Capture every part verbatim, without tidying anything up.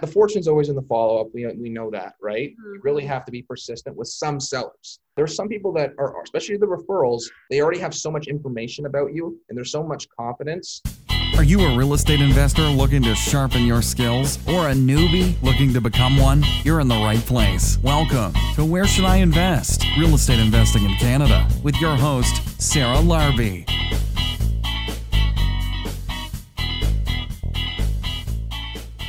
The fortune's always in the follow-up. We, we know that, right? Mm-hmm. You really have to be persistent with some sellers. There's some people that are, especially the referrals, they already have so much information about you and there's so much confidence. Are you a real estate investor looking to sharpen your skills or a newbie looking to become one? You're in the right place. Welcome to Where Should I Invest? Real Estate Investing in Canada with your host, Sarah Larby.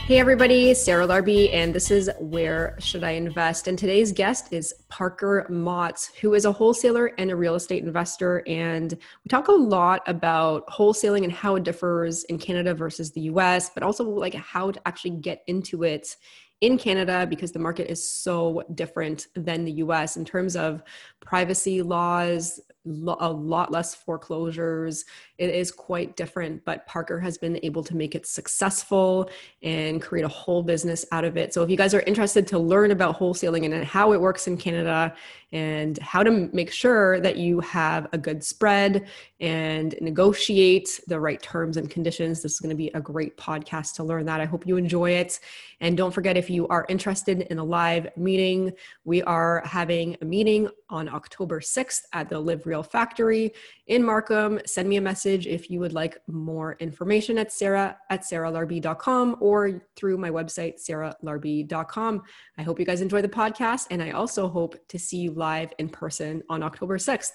Hey everybody, Sarah Larby, and this is Where Should I Invest? And today's guest is Parker Mott, who is a wholesaler and a real estate investor. And we talk a lot about wholesaling and how it differs in Canada versus the U S, but also like how to actually get into it in Canada, because the market is so different than the U S in terms of privacy laws, lo- a lot less foreclosures. It is quite different, but Parker has been able to make it successful and create a whole business out of it. So if you guys are interested to learn about wholesaling and how it works in Canada and how to make sure that you have a good spread and negotiate the right terms and conditions, this is going to be a great podcast to learn that. I hope you enjoy it. And don't forget, if you are interested in a live meeting, we are having a meeting on October sixth at the Live Real Factory in Markham. Send me a message if you would like more information at sarah at sarah larby dot com or through my website, sarah larby dot com. I hope you guys enjoy the podcast, and I also hope to see you live in person on October sixth.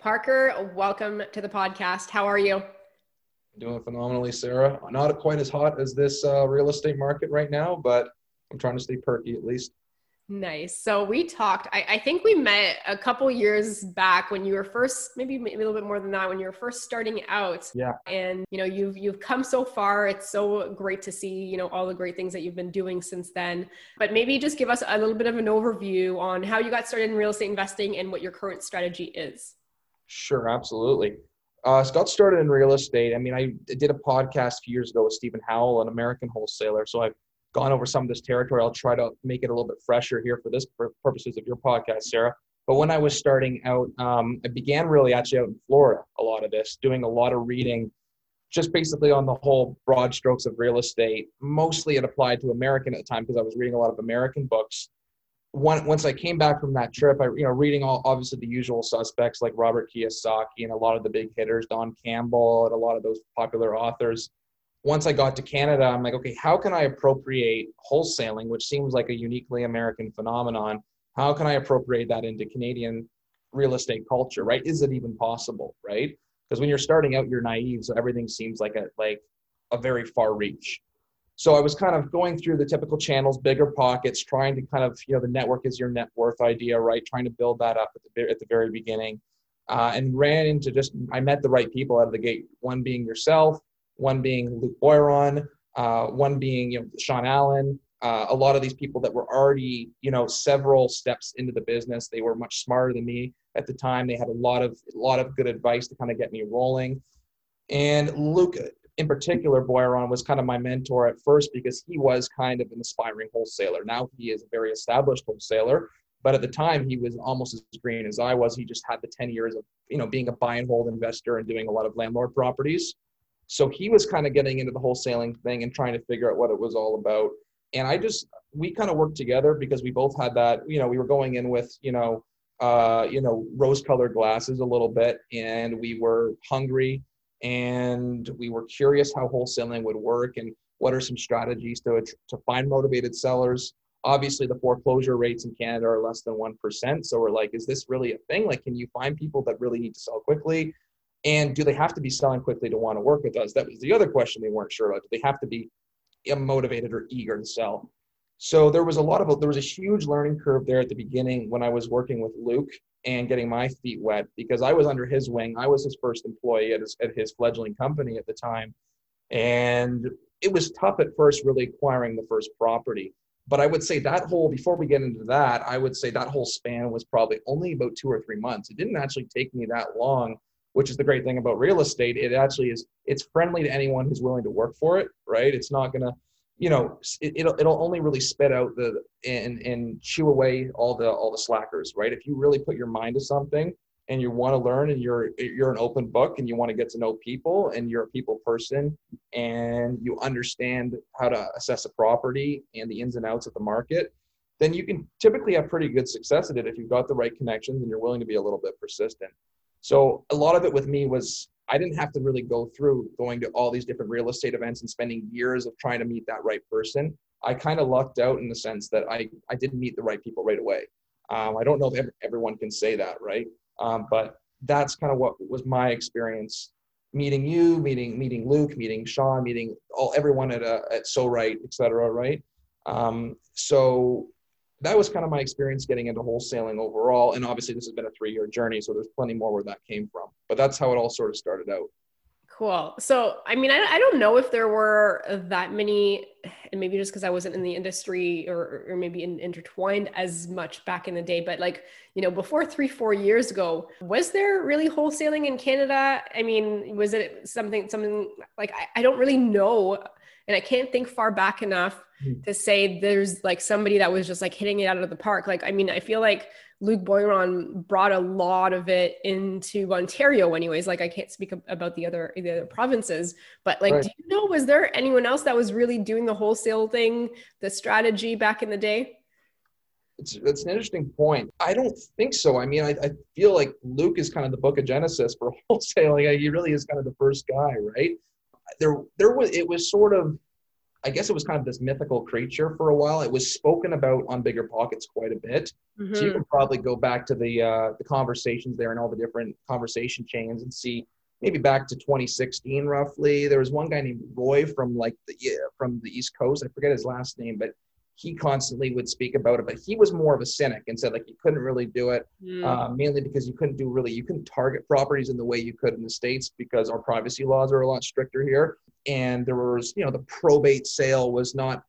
Parker, welcome to the podcast. How are you? Doing phenomenally, Sarah. Not quite as hot as this uh, real estate market right now, but I'm trying to stay perky at least. Nice. So we talked, I, I think we met a couple years back when you were first, maybe a little bit more than that, when you were first starting out. Yeah. And, you know, you've, you've come so far. It's so great to see, you know, all the great things that you've been doing since then, but maybe just give us a little bit of an overview on how you got started in real estate investing and what your current strategy is. Sure. Absolutely. Uh, so got started in real estate. I mean, I did a podcast a few years ago with Stephen Howell, an American wholesaler. So I've gone over some of this territory. I'll try to make it a little bit fresher here for this for purposes of your podcast, Sarah. But when I was starting out, um, I began really actually out in Florida, a lot of this, doing a lot of reading, just basically on the whole broad strokes of real estate. Mostly it applied to American at the time because I was reading a lot of American books. One, once I came back from that trip, I, you know, reading all obviously the usual suspects like Robert Kiyosaki and a lot of the big hitters, Don Campbell and a lot of those popular authors. Once I got to Canada, I'm like, okay, how can I appropriate wholesaling, which seems like a uniquely American phenomenon? How can I appropriate that into Canadian real estate culture, right? Is it even possible, right? Because when you're starting out, you're naive, so everything seems like a like a very far reach. So I was kind of going through the typical channels, Bigger Pockets, trying to kind of, you know, the network is your net worth idea, right? Trying to build that up at the, at the very beginning, uh, and ran into just, I met the right people out of the gate, one being yourself, one being Luke Boiron, uh, one being, you know, Sean Allen, uh, a lot of these people that were already, you know, several steps into the business. They were much smarter than me at the time. They had a lot of, a lot of good advice to kind of get me rolling. And Luke, in particular, Boiron was kind of my mentor at first because he was kind of an aspiring wholesaler. Now he is a very established wholesaler, but at the time he was almost as green as I was. He just had the ten years of, you know, being a buy and hold investor and doing a lot of landlord properties. So he was kind of getting into the wholesaling thing and trying to figure out what it was all about. And I just, we kind of worked together because we both had that, you know, we were going in with, you know, uh, you know, rose-colored glasses a little bit, and we were hungry and we were curious how wholesaling would work and what are some strategies to, to find motivated sellers. Obviously the foreclosure rates in Canada are less than one percent. So we're like, is this really a thing? Like, can you find people that really need to sell quickly? And do they have to be selling quickly to want to work with us? That was the other question they weren't sure about. Do they have to be motivated or eager to sell? So there was a lot of, there was a huge learning curve there at the beginning when I was working with Luke and getting my feet wet because I was under his wing. I was his first employee at his, at his fledgling company at the time. And it was tough at first really acquiring the first property. But I would say that whole, before we get into that, I would say that whole span was probably only about two or three months. It didn't actually take me that long, which is the great thing about real estate. It actually is, it's friendly to anyone who's willing to work for it, right? It's not gonna, you know, it, it'll it'll only really spit out the, and and chew away all the all the slackers, right? If you really put your mind to something, and you want to learn, and you're you're an open book, and you want to get to know people, and you're a people person, and you understand how to assess a property and the ins and outs of the market, then you can typically have pretty good success at it if you've got the right connections and you're willing to be a little bit persistent. So a lot of it with me was I didn't have to really go through going to all these different real estate events and spending years of trying to meet that right person. I kind of lucked out in the sense that I, I didn't meet the right people right away. Um, I don't know if everyone can say that, right? Um, but that's kind of what was my experience meeting you, meeting meeting Luke, meeting Sean, meeting all everyone at uh, at SoRight, et cetera, right? Um, so that was kind of my experience getting into wholesaling overall. And obviously this has been a three-year journey, so there's plenty more where that came from. But that's how it all sort of started out. Cool. So, I mean, I, I don't know if there were that many, and maybe just because I wasn't in the industry or, or maybe in, intertwined as much back in the day, but like, you know, before three, four years ago, was there really wholesaling in Canada? I mean, was it something, something like, I, I don't really know. And I can't think far back enough mm. to say there's like somebody that was just like hitting it out of the park. Like, I mean, I feel like Luke Boiron brought a lot of it into Ontario anyways. Like I can't speak about the other, the other provinces, but like, right. Do you know, was there anyone else that was really doing the wholesale thing, the strategy back in the day? It's, it's an interesting point. I don't think so. I mean, I, I feel like Luke is kind of the book of Genesis for wholesaling. He really is kind of the first guy, right? There, there was, it was sort of, I guess it was kind of this mythical creature for a while. It was spoken about on Bigger Pockets quite a bit. Mm-hmm. So you can probably go back to the uh, the conversations there and all the different conversation chains and see maybe back to twenty sixteen roughly. There was one guy named Roy from like the yeah, from the East Coast. I forget his last name, but he constantly would speak about it. But he was more of a cynic and said like you couldn't really do it, mm. uh, mainly because you couldn't do really you couldn't target properties in the way you could in the States because our privacy laws are a lot stricter here. And there was, you know, the probate sale was not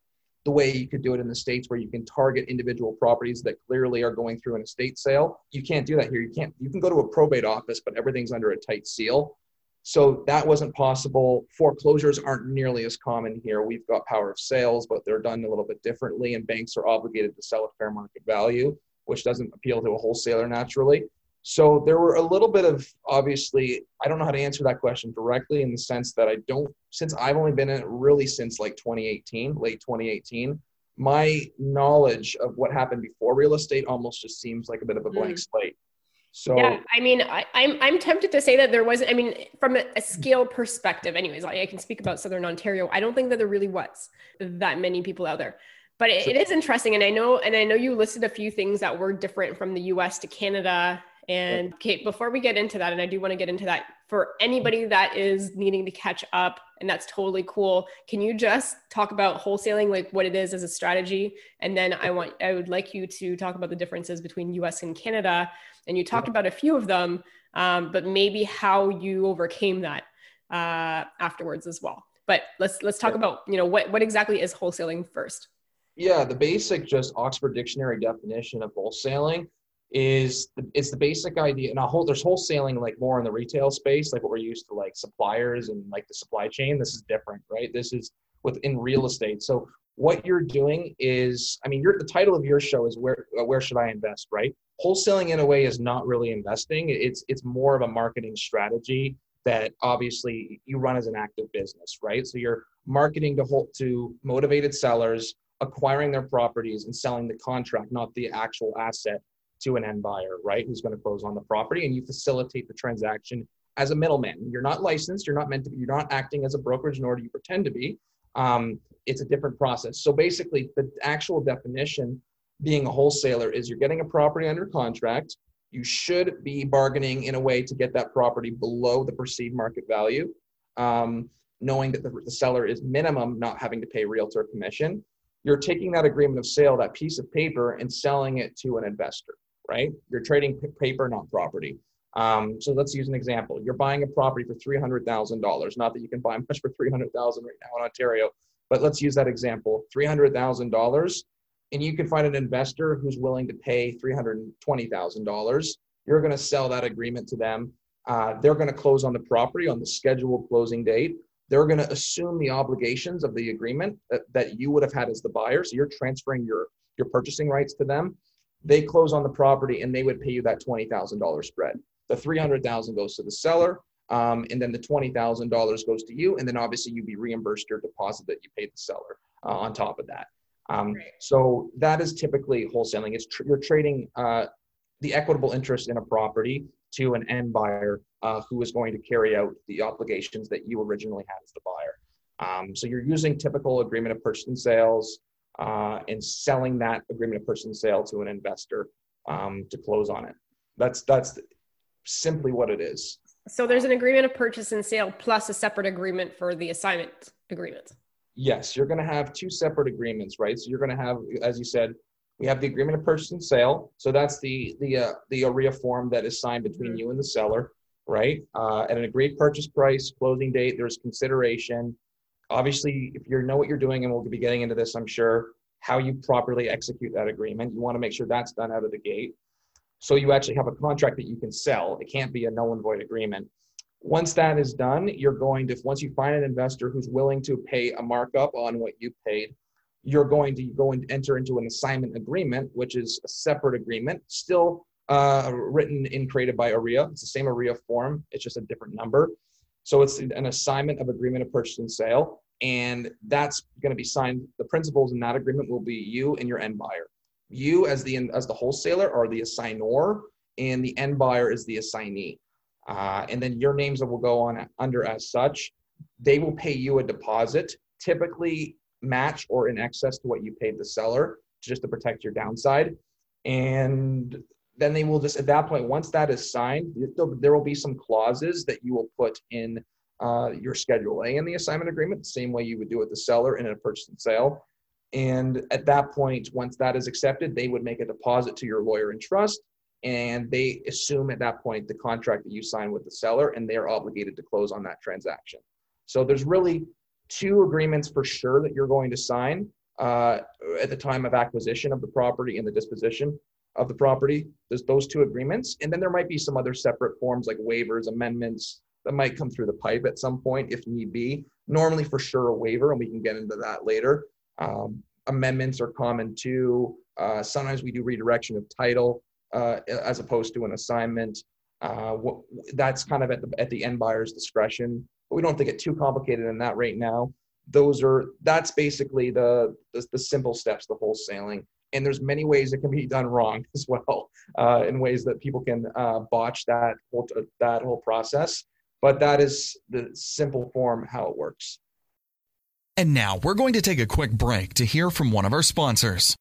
the way you could do it in the States where you can target individual properties that clearly are going through an estate sale. You can't do that here. You can't, you can go to a probate office, but everything's under a tight seal. So that wasn't possible. Foreclosures aren't nearly as common here. We've got power of sales, but they're done a little bit differently and banks are obligated to sell at fair market value, which doesn't appeal to a wholesaler naturally. So there were a little bit of, obviously, I don't know how to answer that question directly in the sense that I don't, since I've only been in it really since like twenty eighteen, late twenty eighteen, my knowledge of what happened before real estate almost just seems like a bit of a blank mm. slate. So yeah, I mean, I, I'm I'm tempted to say that there wasn't, I mean, from a, a scale perspective, anyways, I, I can speak about Southern Ontario. I don't think that there really was that many people out there. But it, it is interesting. And I know, and I know you listed a few things that were different from the U S to Canada. And okay, before we get into that, and I do want to get into that for anybody that is needing to catch up, and that's totally cool. Can you just talk about wholesaling, like what it is as a strategy? And then I want, I would like you to talk about the differences between U S and Canada. And you talked about a few of them, um, but maybe how you overcame that uh, afterwards as well. But let's, let's talk about, you know, what, what exactly is wholesaling first? Yeah. The basic just Oxford Dictionary definition of wholesaling is the, it's the basic idea. And whole, there's wholesaling like more in the retail space, like what we're used to, like suppliers and like the supply chain. This is different, right? This is within real estate. So what you're doing is, I mean, you're, the title of your show is where, uh, where should I invest, right? Wholesaling in a way is not really investing. It's, it's more of a marketing strategy that obviously you run as an active business, right? So you're marketing to whole, to motivated sellers, acquiring their properties and selling the contract, not the actual asset, to an end buyer, right? Who's going to close on the property, and you facilitate the transaction as a middleman. You're not licensed. You're not meant to be, you're not acting as a brokerage, nor do you pretend to be. Um, it's a different process. So basically the actual definition being a wholesaler is you're getting a property under contract. You should be bargaining in a way to get that property below the perceived market value, um, knowing that the, the seller is minimum not having to pay realtor commission. You're taking that agreement of sale, that piece of paper, and selling it to an investor, right? You're trading paper, not property. Um, so let's use an example. You're buying a property for three hundred thousand dollars. Not that you can buy much for three hundred thousand dollars right now in Ontario, but let's use that example, three hundred thousand dollars. And you can find an investor who's willing to pay three hundred twenty thousand dollars. You're going to sell that agreement to them. Uh, they're going to close on the property on the scheduled closing date. They're going to assume the obligations of the agreement that, that you would have had as the buyer. So you're transferring your, your purchasing rights to them. They close on the property and they would pay you that twenty thousand dollars spread. The three hundred thousand dollars goes to the seller, um, and then the twenty thousand dollars goes to you, and then obviously you'd be reimbursed your deposit that you paid the seller uh, on top of that. Um, right. So that is typically wholesaling. It's tr- you're trading uh, the equitable interest in a property to an end buyer uh, who is going to carry out the obligations that you originally had as the buyer. Um, so you're using typical agreement of purchase and sales uh, and selling that agreement of purchase and sale to an investor um, to close on it. That's that's simply what it is. So there's an agreement of purchase and sale plus a separate agreement for the assignment agreement. Yes, you're going to have two separate agreements, right? So you're going to have, as you said, we have the agreement of purchase and sale. So that's the the uh, the OREA form that is signed between mm-hmm. you and the seller, right? Uh, at an agreed purchase price, closing date, there's consideration. Obviously, if you know what you're doing, and we'll be getting into this, I'm sure, how you properly execute that agreement. You want to make sure that's done out of the gate. So you actually have a contract that you can sell. It can't be a null and void agreement. Once that is done, you're going to, once you find an investor who's willing to pay a markup on what you paid, you're going to go and enter into an assignment agreement, which is a separate agreement, still uh, written and created by OREA. It's the same OREA form. It's just a different number. So it's an assignment of agreement of purchase and sale. And that's going to be signed. The principals in that agreement will be you and your end buyer. You as the as the wholesaler are the assignor, and the end buyer is the assignee. Uh, and then your names will go on under as such. They will pay you a deposit, typically match or in excess to what you paid the seller, just to protect your downside. And then they will just, at that point, once that is signed, there will be some clauses that you will put in uh, your Schedule A in the assignment agreement, the same way you would do with the seller in a purchase and sale. And at that point, once that is accepted, they would make a deposit to your lawyer in trust. And they assume at that point the contract that you sign with the seller, and they are obligated to close on that transaction. So there's really two agreements for sure that you're going to sign uh, at the time of acquisition of the property and the disposition of the property. There's those two agreements. And then there might be some other separate forms like waivers, amendments that might come through the pipe at some point if need be. Normally for sure a waiver, and we can get into that later. Um, amendments are common too. Uh, sometimes we do redirection of title uh, as opposed to an assignment. Uh, what, that's kind of at the, at the end buyer's discretion, but we don't have to get too complicated in that right now. Those are, that's basically the, the, the simple steps to wholesaling. And there's many ways it can be done wrong as well, uh, in ways that people can uh, botch that whole, that whole process. But that is the simple form, how it works. And now we're going to take a quick break to hear from one of our sponsors.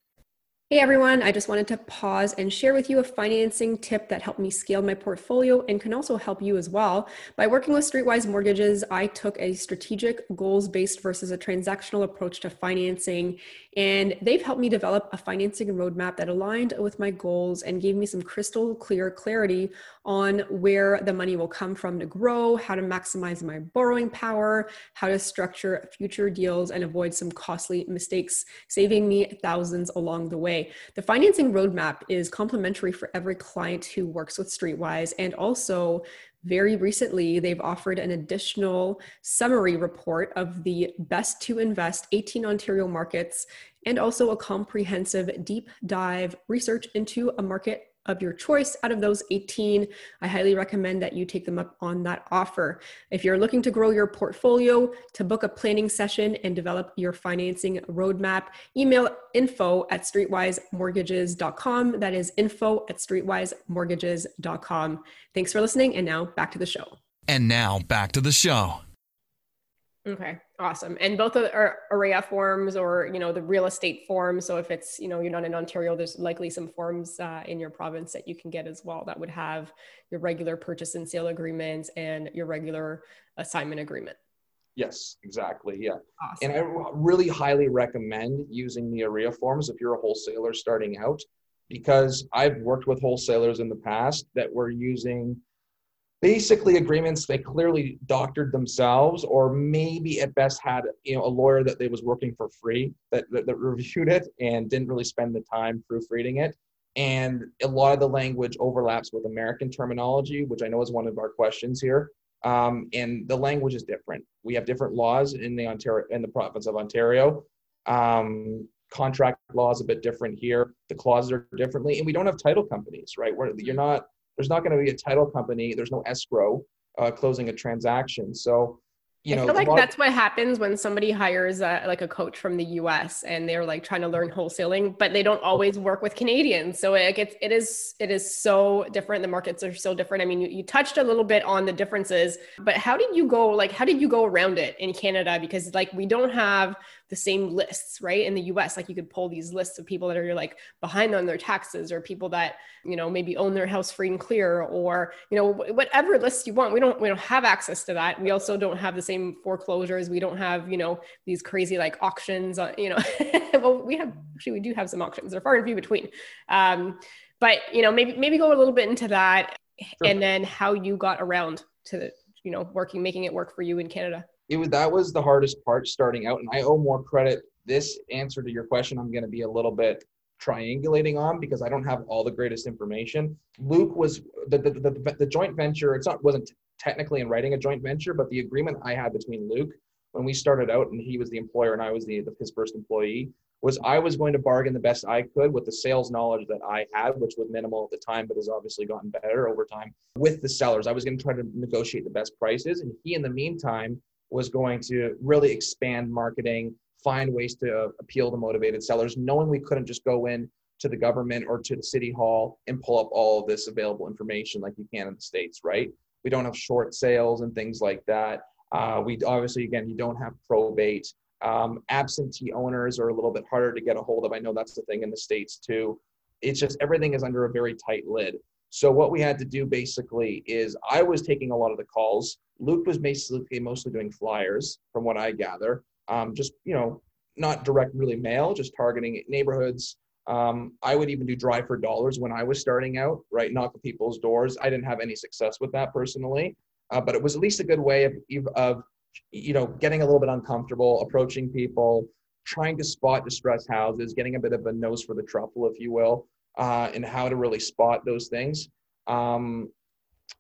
Hey everyone, I just wanted to pause and share with you a financing tip that helped me scale my portfolio and can also help you as well. By working with Streetwise Mortgages, I took a strategic, goals-based versus a transactional approach to financing, and they've helped me develop a financing roadmap that aligned with my goals and gave me some crystal clear clarity on where the money will come from to grow, how to maximize my borrowing power, how to structure future deals and avoid some costly mistakes, saving me thousands along the way. The financing roadmap is complimentary for every client who works with Streetwise, and also very recently, they've offered an additional summary report of the best to invest eighteen Ontario markets, and also a comprehensive deep dive research into a market of your choice out of those eighteen. I highly recommend that you take them up on that offer. If you're looking to grow your portfolio, to book a planning session and develop your financing roadmap, email info at streetwise mortgages dot com. That is info at streetwise mortgages dot com. Thanks for listening. And now back to the show. And now back to the show. Okay. Awesome. And both are OREA forms, or, you know, the real estate form. So if it's, you know, you're not in Ontario, there's likely some forms uh, in your province that you can get as well that would have your regular purchase and sale agreements and your regular assignment agreement. Yes, exactly. Yeah. Awesome. And I really highly recommend using the OREA forms if you're a wholesaler starting out, because I've worked with wholesalers in the past that were using basically agreements they clearly doctored themselves, or maybe at best had, you know, a lawyer that they was working for free that, that, that reviewed it and didn't really spend the time proofreading it. And a lot of the language overlaps with American terminology, which I know is one of our questions here. Um, and the language is different. We have different laws in the Ontario, in the province of Ontario. Um, contract law is a bit different here. The clauses are differently, and we don't have title companies, right? Where you're not There's not going to be a title company. There's no escrow uh, closing a transaction. So, you know, I feel like that's what happens when somebody hires a, like a coach from the U S and they're like trying to learn wholesaling, but they don't always work with Canadians. So it gets, it is, it is so different. The markets are so different. I mean, you, you touched a little bit on the differences, but how did you go, like, how did you go around it in Canada? Because like, we don't have the same lists, right? In the U S, like you could pull these lists of people that are like behind on their taxes or people that, you know, maybe own their house free and clear or, you know, whatever lists you want. We don't, we don't have access to that. We also don't have the same foreclosures. We don't have, you know, these crazy like auctions, on, you know, well, we have, actually, we do have some auctions. They're far and few between. Um, but, you know, maybe, maybe go a little bit into that sure. and then how you got around to, you know, working, making it work for you in Canada. It was, that was the hardest part starting out. And I owe more credit. This answer to your question, I'm going to be a little bit triangulating on because I don't have all the greatest information. Luke was the, the, the, the joint venture. It's not, wasn't technically in writing a joint venture, but the agreement I had between Luke when we started out and he was the employer and I was the his first employee was I was going to bargain the best I could with the sales knowledge that I had, which was minimal at the time, but has obviously gotten better over time with the sellers. I was going to try to negotiate the best prices. And he, in the meantime, was going to really expand marketing, find ways to uh, appeal to motivated sellers, knowing we couldn't just go in to the government or to the city hall and pull up all of this available information like you can in the States, right? We don't have short sales and things like that. Uh, we obviously, again, you don't have probate. Um, absentee owners are a little bit harder to get a hold of. I know that's the thing in the States too. It's just everything is under a very tight lid. So what we had to do basically is I was taking a lot of the calls. Luke was basically mostly doing flyers from what I gather. Um, just, you know, not direct really mail, just targeting neighborhoods. Um, I would even do drive for dollars when I was starting out, right? Knock on people's doors. I didn't have any success with that personally, uh, but it was at least a good way of, of, you know, getting a little bit uncomfortable, approaching people, trying to spot distressed houses, getting a bit of a nose for the truffle, if you will, uh, and how to really spot those things. Um,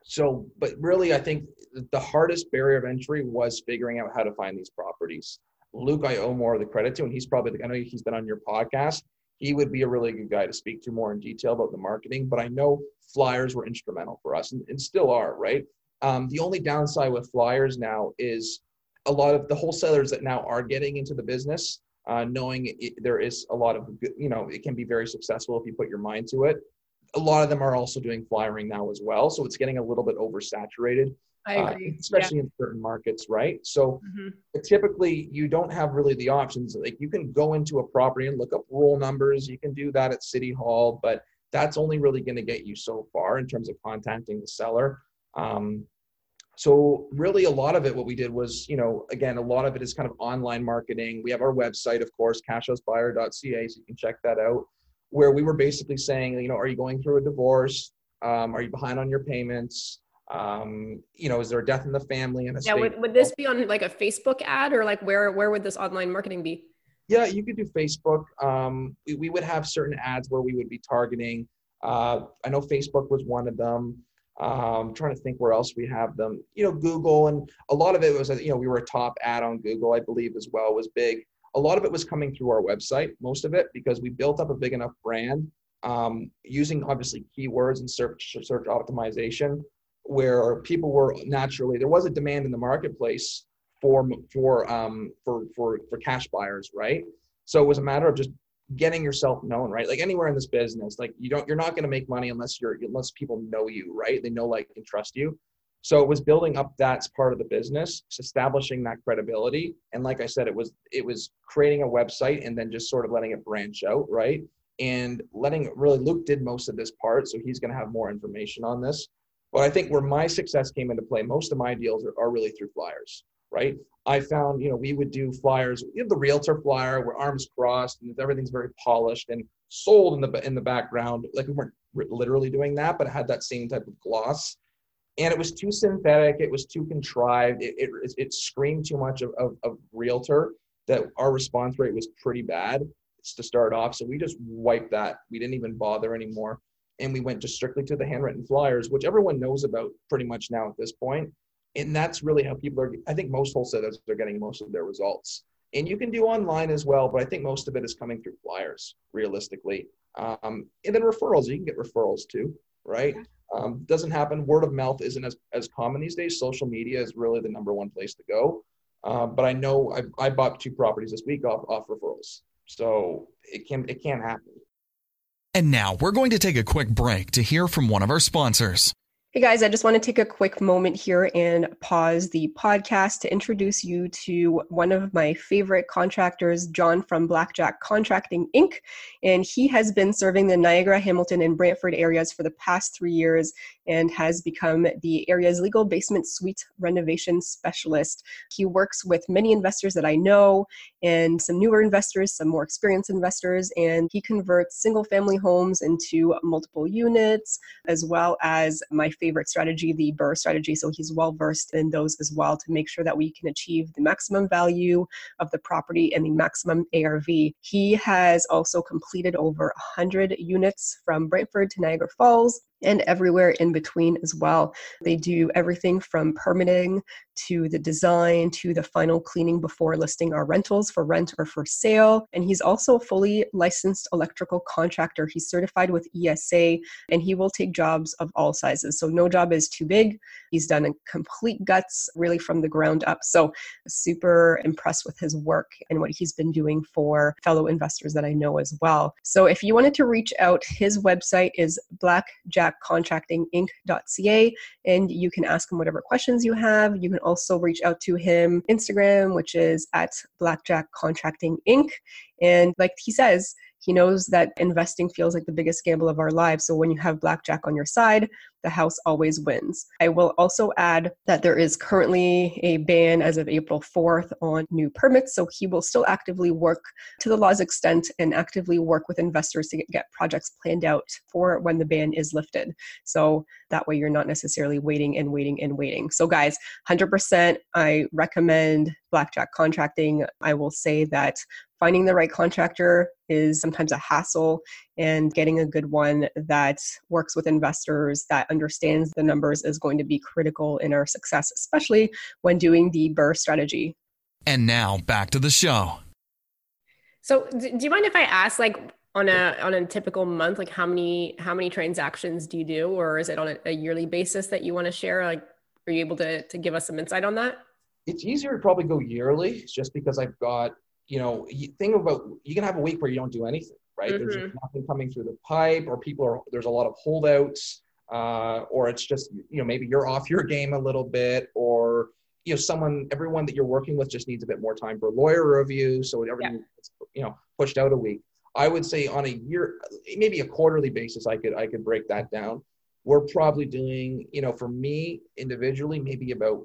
so, but really, I think the hardest barrier of entry was figuring out how to find these properties. Luke, I owe more of the credit to, and he's probably, I know he's been on your podcast. He would be a really good guy to speak to more in detail about the marketing, but I know flyers were instrumental for us and, and still are, right? Um, the only downside with flyers now is a lot of the wholesalers that now are getting into the business, uh, knowing it, there is a lot of, you know, it can be very successful if you put your mind to it. A lot of them are also doing flyering now as well. So it's getting a little bit oversaturated. I agree. Uh, especially yeah. in certain markets, right? So mm-hmm. typically you don't have really the options. Like you can go into a property and look up roll numbers. You can do that at City Hall, but that's only really going to get you so far in terms of contacting the seller. Um, so really a lot of it, what we did was, you know, again, a lot of it is kind of online marketing. We have our website, of course, cash house buyer dot c a, so you can check that out, where we were basically saying, you know, are you going through a divorce? Um, are you behind on your payments? Um, you know, is there a death in the family? And yeah, would, would this be on like a Facebook ad or like where, where would this online marketing be? Yeah, you could do Facebook. Um, we, we would have certain ads where we would be targeting. Uh, I know Facebook was one of them. Um, I'm trying to think where else we have them, you know, Google. And a lot of it was, you know, we were a top ad on Google, I believe as well was big. A lot of it was coming through our website, most of it, because we built up a big enough brand, um, using obviously keywords and search, search optimization, where people were naturally, there was a demand in the marketplace for for um for for for cash buyers, right? So it was a matter of just getting yourself known, right? Like anywhere in this business, like you don't, you're not going to make money unless you're unless people know you, right? They know, like, and trust you. So it was building up that part of the business, establishing that credibility, and like I said, it was it was creating a website and then just sort of letting it branch out, right? And letting really Luke did most of this part, so he's going to have more information on this. But I think where my success came into play, most of my deals are, are really through flyers, right? I found, you know, we would do flyers, you know, the realtor flyer where arms crossed and everything's very polished and sold in the in the background. Like we weren't literally doing that, but it had that same type of gloss. And it was too synthetic. It was too contrived. It it, it screamed too much of, of, of realtor that our response rate was pretty bad to start off. So we just wiped that. We didn't even bother anymore. And we went just strictly to the handwritten flyers, which everyone knows about pretty much now at this point. And that's really how people are, I think most wholesalers are getting most of their results. And you can do online as well, but I think most of it is coming through flyers, realistically. Um, and then referrals, you can get referrals too. right? Um, doesn't happen. Word of mouth isn't as, as common these days. Social media is really the number one place to go. Uh, but I know I, I bought two properties this week off, off referrals. So it can, it can happen. And now we're going to take a quick break to hear from one of our sponsors. Hey guys, I just want to take a quick moment here and pause the podcast to introduce you to one of my favorite contractors, John from Blackjack Contracting Incorporated. And he has been serving the Niagara, Hamilton, and Brantford areas for the past three years and has become the area's legal basement suite renovation specialist. He works with many investors that I know and some newer investors, some more experienced investors, and he converts single family homes into multiple units, as well as my favorite strategy, the B R R R R strategy. So he's well versed in those as well to make sure that we can achieve the maximum value of the property and the maximum A R V. He has also completed over one hundred units from Brantford to Niagara Falls and everywhere in between as well. They do everything from permitting to the design to the final cleaning before listing our rentals for rent or for sale. And he's also a fully licensed electrical contractor. He's certified with E S A and he will take jobs of all sizes. So no job is too big. He's done a complete guts really from the ground up. So super impressed with his work and what he's been doing for fellow investors that I know as well. So if you wanted to reach out, his website is blackjack contracting inc dot c a and you can ask him whatever questions you have. You can also reach out to him Instagram, which is at Blackjack Contracting Incorporated. And like he says, he knows that investing feels like the biggest gamble of our lives. So when you have blackjack on your side, the house always wins. I will also add that there is currently a ban as of April fourth on new permits. So he will still actively work to the law's extent and actively work with investors to get projects planned out for when the ban is lifted. So that way you're not necessarily waiting and waiting and waiting. So guys, one hundred percent I recommend Blackjack Contracting. I will say that finding the right contractor is sometimes a hassle, and getting a good one that works with investors, that understands the numbers, is going to be critical in our success, especially when doing the B R R R R strategy. And now back to the show. So do you mind if I ask, like on a on a typical month, like how many how many transactions do you do, or is it on a, a yearly basis that you want to share? Like, are you able to to give us some insight on that? It's easier to probably go yearly, just because I've got, you know, you think about, you can have a week where you don't do anything, right? Mm-hmm. There's just nothing coming through the pipe, or people are, there's a lot of holdouts, uh, or it's just, you know, maybe you're off your game a little bit, or, you know, someone, everyone that you're working with just needs a bit more time for lawyer review. So everything, yeah. you know, pushed out a week. I would say on a year, maybe a quarterly basis, I could, I could break that down. We're probably doing, you know, for me individually, maybe about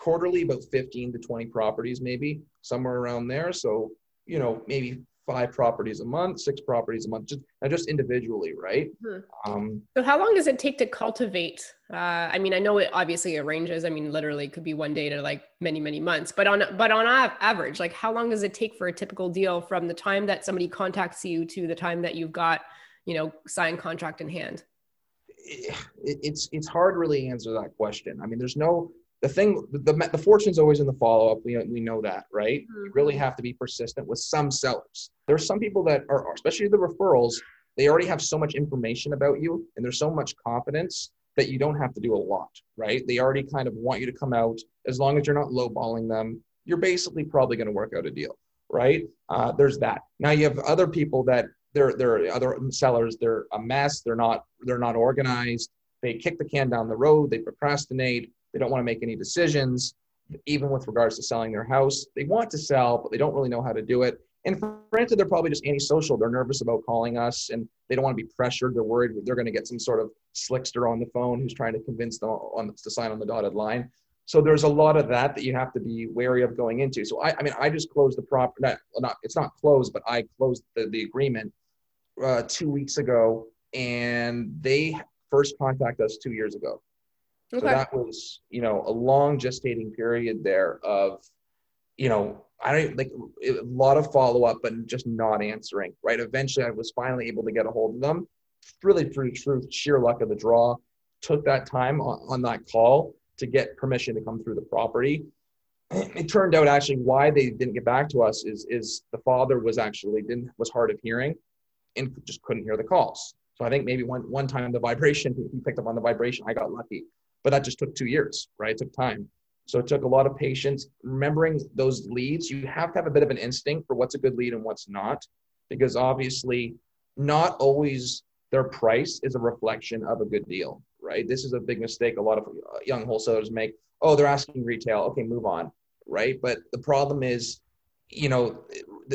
quarterly, about fifteen to twenty properties, maybe somewhere around there. So, you know, maybe five properties a month, six properties a month, just, just individually, right? Mm-hmm. Um, so how long does it take to cultivate? Uh, I mean, I know it obviously it ranges. I mean, literally it could be one day to like many, many months, but on, but on average, like how long does it take for a typical deal from the time that somebody contacts you to the time that you've got, you know, signed contract in hand? It, it's, it's hard really to answer that question. I mean, there's no, The thing, the, the fortune's always in the follow-up. We, we know that, right? You really have to be persistent with some sellers. There's some people that are, especially the referrals, they already have so much information about you and there's so much confidence that you don't have to do a lot, right? They already kind of want you to come out. As long as you're not lowballing them, you're basically probably going to work out a deal, right? Uh, there's that. Now you have other people that they're, they're other sellers. They're a mess. They're not, they're not organized. They kick the can down the road. They procrastinate. They don't want to make any decisions, even with regards to selling their house. They want to sell, but they don't really know how to do it. And granted, they're probably just antisocial. They're nervous about calling us and they don't want to be pressured. They're worried they're going to get some sort of slickster on the phone who's trying to convince them on to sign on the dotted line. So there's a lot of that that you have to be wary of going into. So I, I mean, I just closed the property. Not, not, it's not closed, but I closed the, the agreement uh, two weeks ago, and they first contacted us two years ago. Okay. So that was, you know, a long gestating period there of, you know, I don't like a lot of follow up, but just not answering, right? Eventually I was finally able to get a hold of them, really through true sheer luck of the draw. Took that time on, on that call to get permission to come through the property. It turned out actually why they didn't get back to us is, is the father was actually didn't, was hard of hearing and just couldn't hear the calls. So I think maybe one one time the vibration, he picked up on the vibration, I got lucky. But that just took two years, right? It took time. So it took a lot of patience, remembering those leads. You have to have a bit of an instinct for what's a good lead and what's not, because obviously not always their price is a reflection of a good deal, right? This is a big mistake a lot of young wholesalers make. Oh, they're asking retail. Okay, move on, right? But the problem is, you know,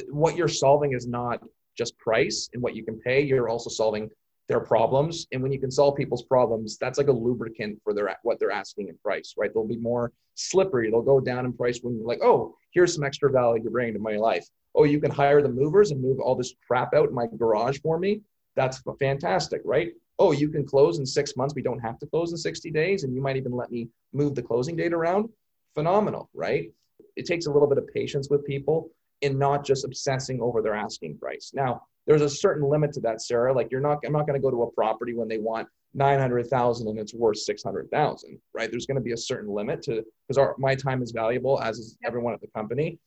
what you're solving is not just price and what you can pay. You're also solving their problems. And when you can solve people's problems, that's like a lubricant for their what they're asking in price, right? They'll be more slippery. They'll go down in price when you're like, oh, here's some extra value to bring to my life. Oh, you can hire the movers and move all this crap out in my garage for me. That's fantastic, right? Oh, you can close in six months. We don't have to close in sixty days. And you might even let me move the closing date around. Phenomenal, right? It takes a little bit of patience with people and not just obsessing over their asking price. Now, there's a certain limit to that, Sarah. Like you're not, I'm not going to go to a property when they want nine hundred thousand and it's worth six hundred thousand, right? There's going to be a certain limit to, because our, my time is valuable, as is everyone at the company.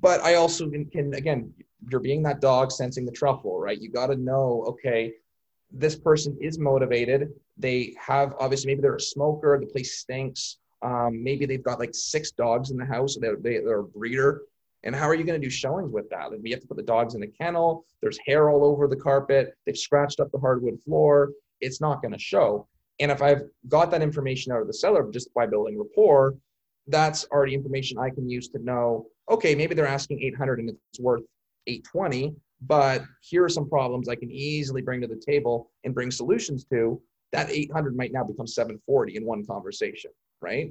But I also can, can, again, you're being that dog sensing the truffle, right? You got to know, okay, this person is motivated. They have, obviously, maybe they're a smoker, the place stinks. Um, maybe they've got like six dogs in the house, so they're, they're a breeder. And how are you going to do showings with that? Like, we have to put the dogs in the kennel. There's hair all over the carpet. They've scratched up the hardwood floor. It's not going to show. And if I've got that information out of the seller just by building rapport, that's already information I can use to know, okay, maybe they're asking eight hundred and it's worth eight twenty, but here are some problems I can easily bring to the table and bring solutions to. That eight hundred might now become seven forty in one conversation, right?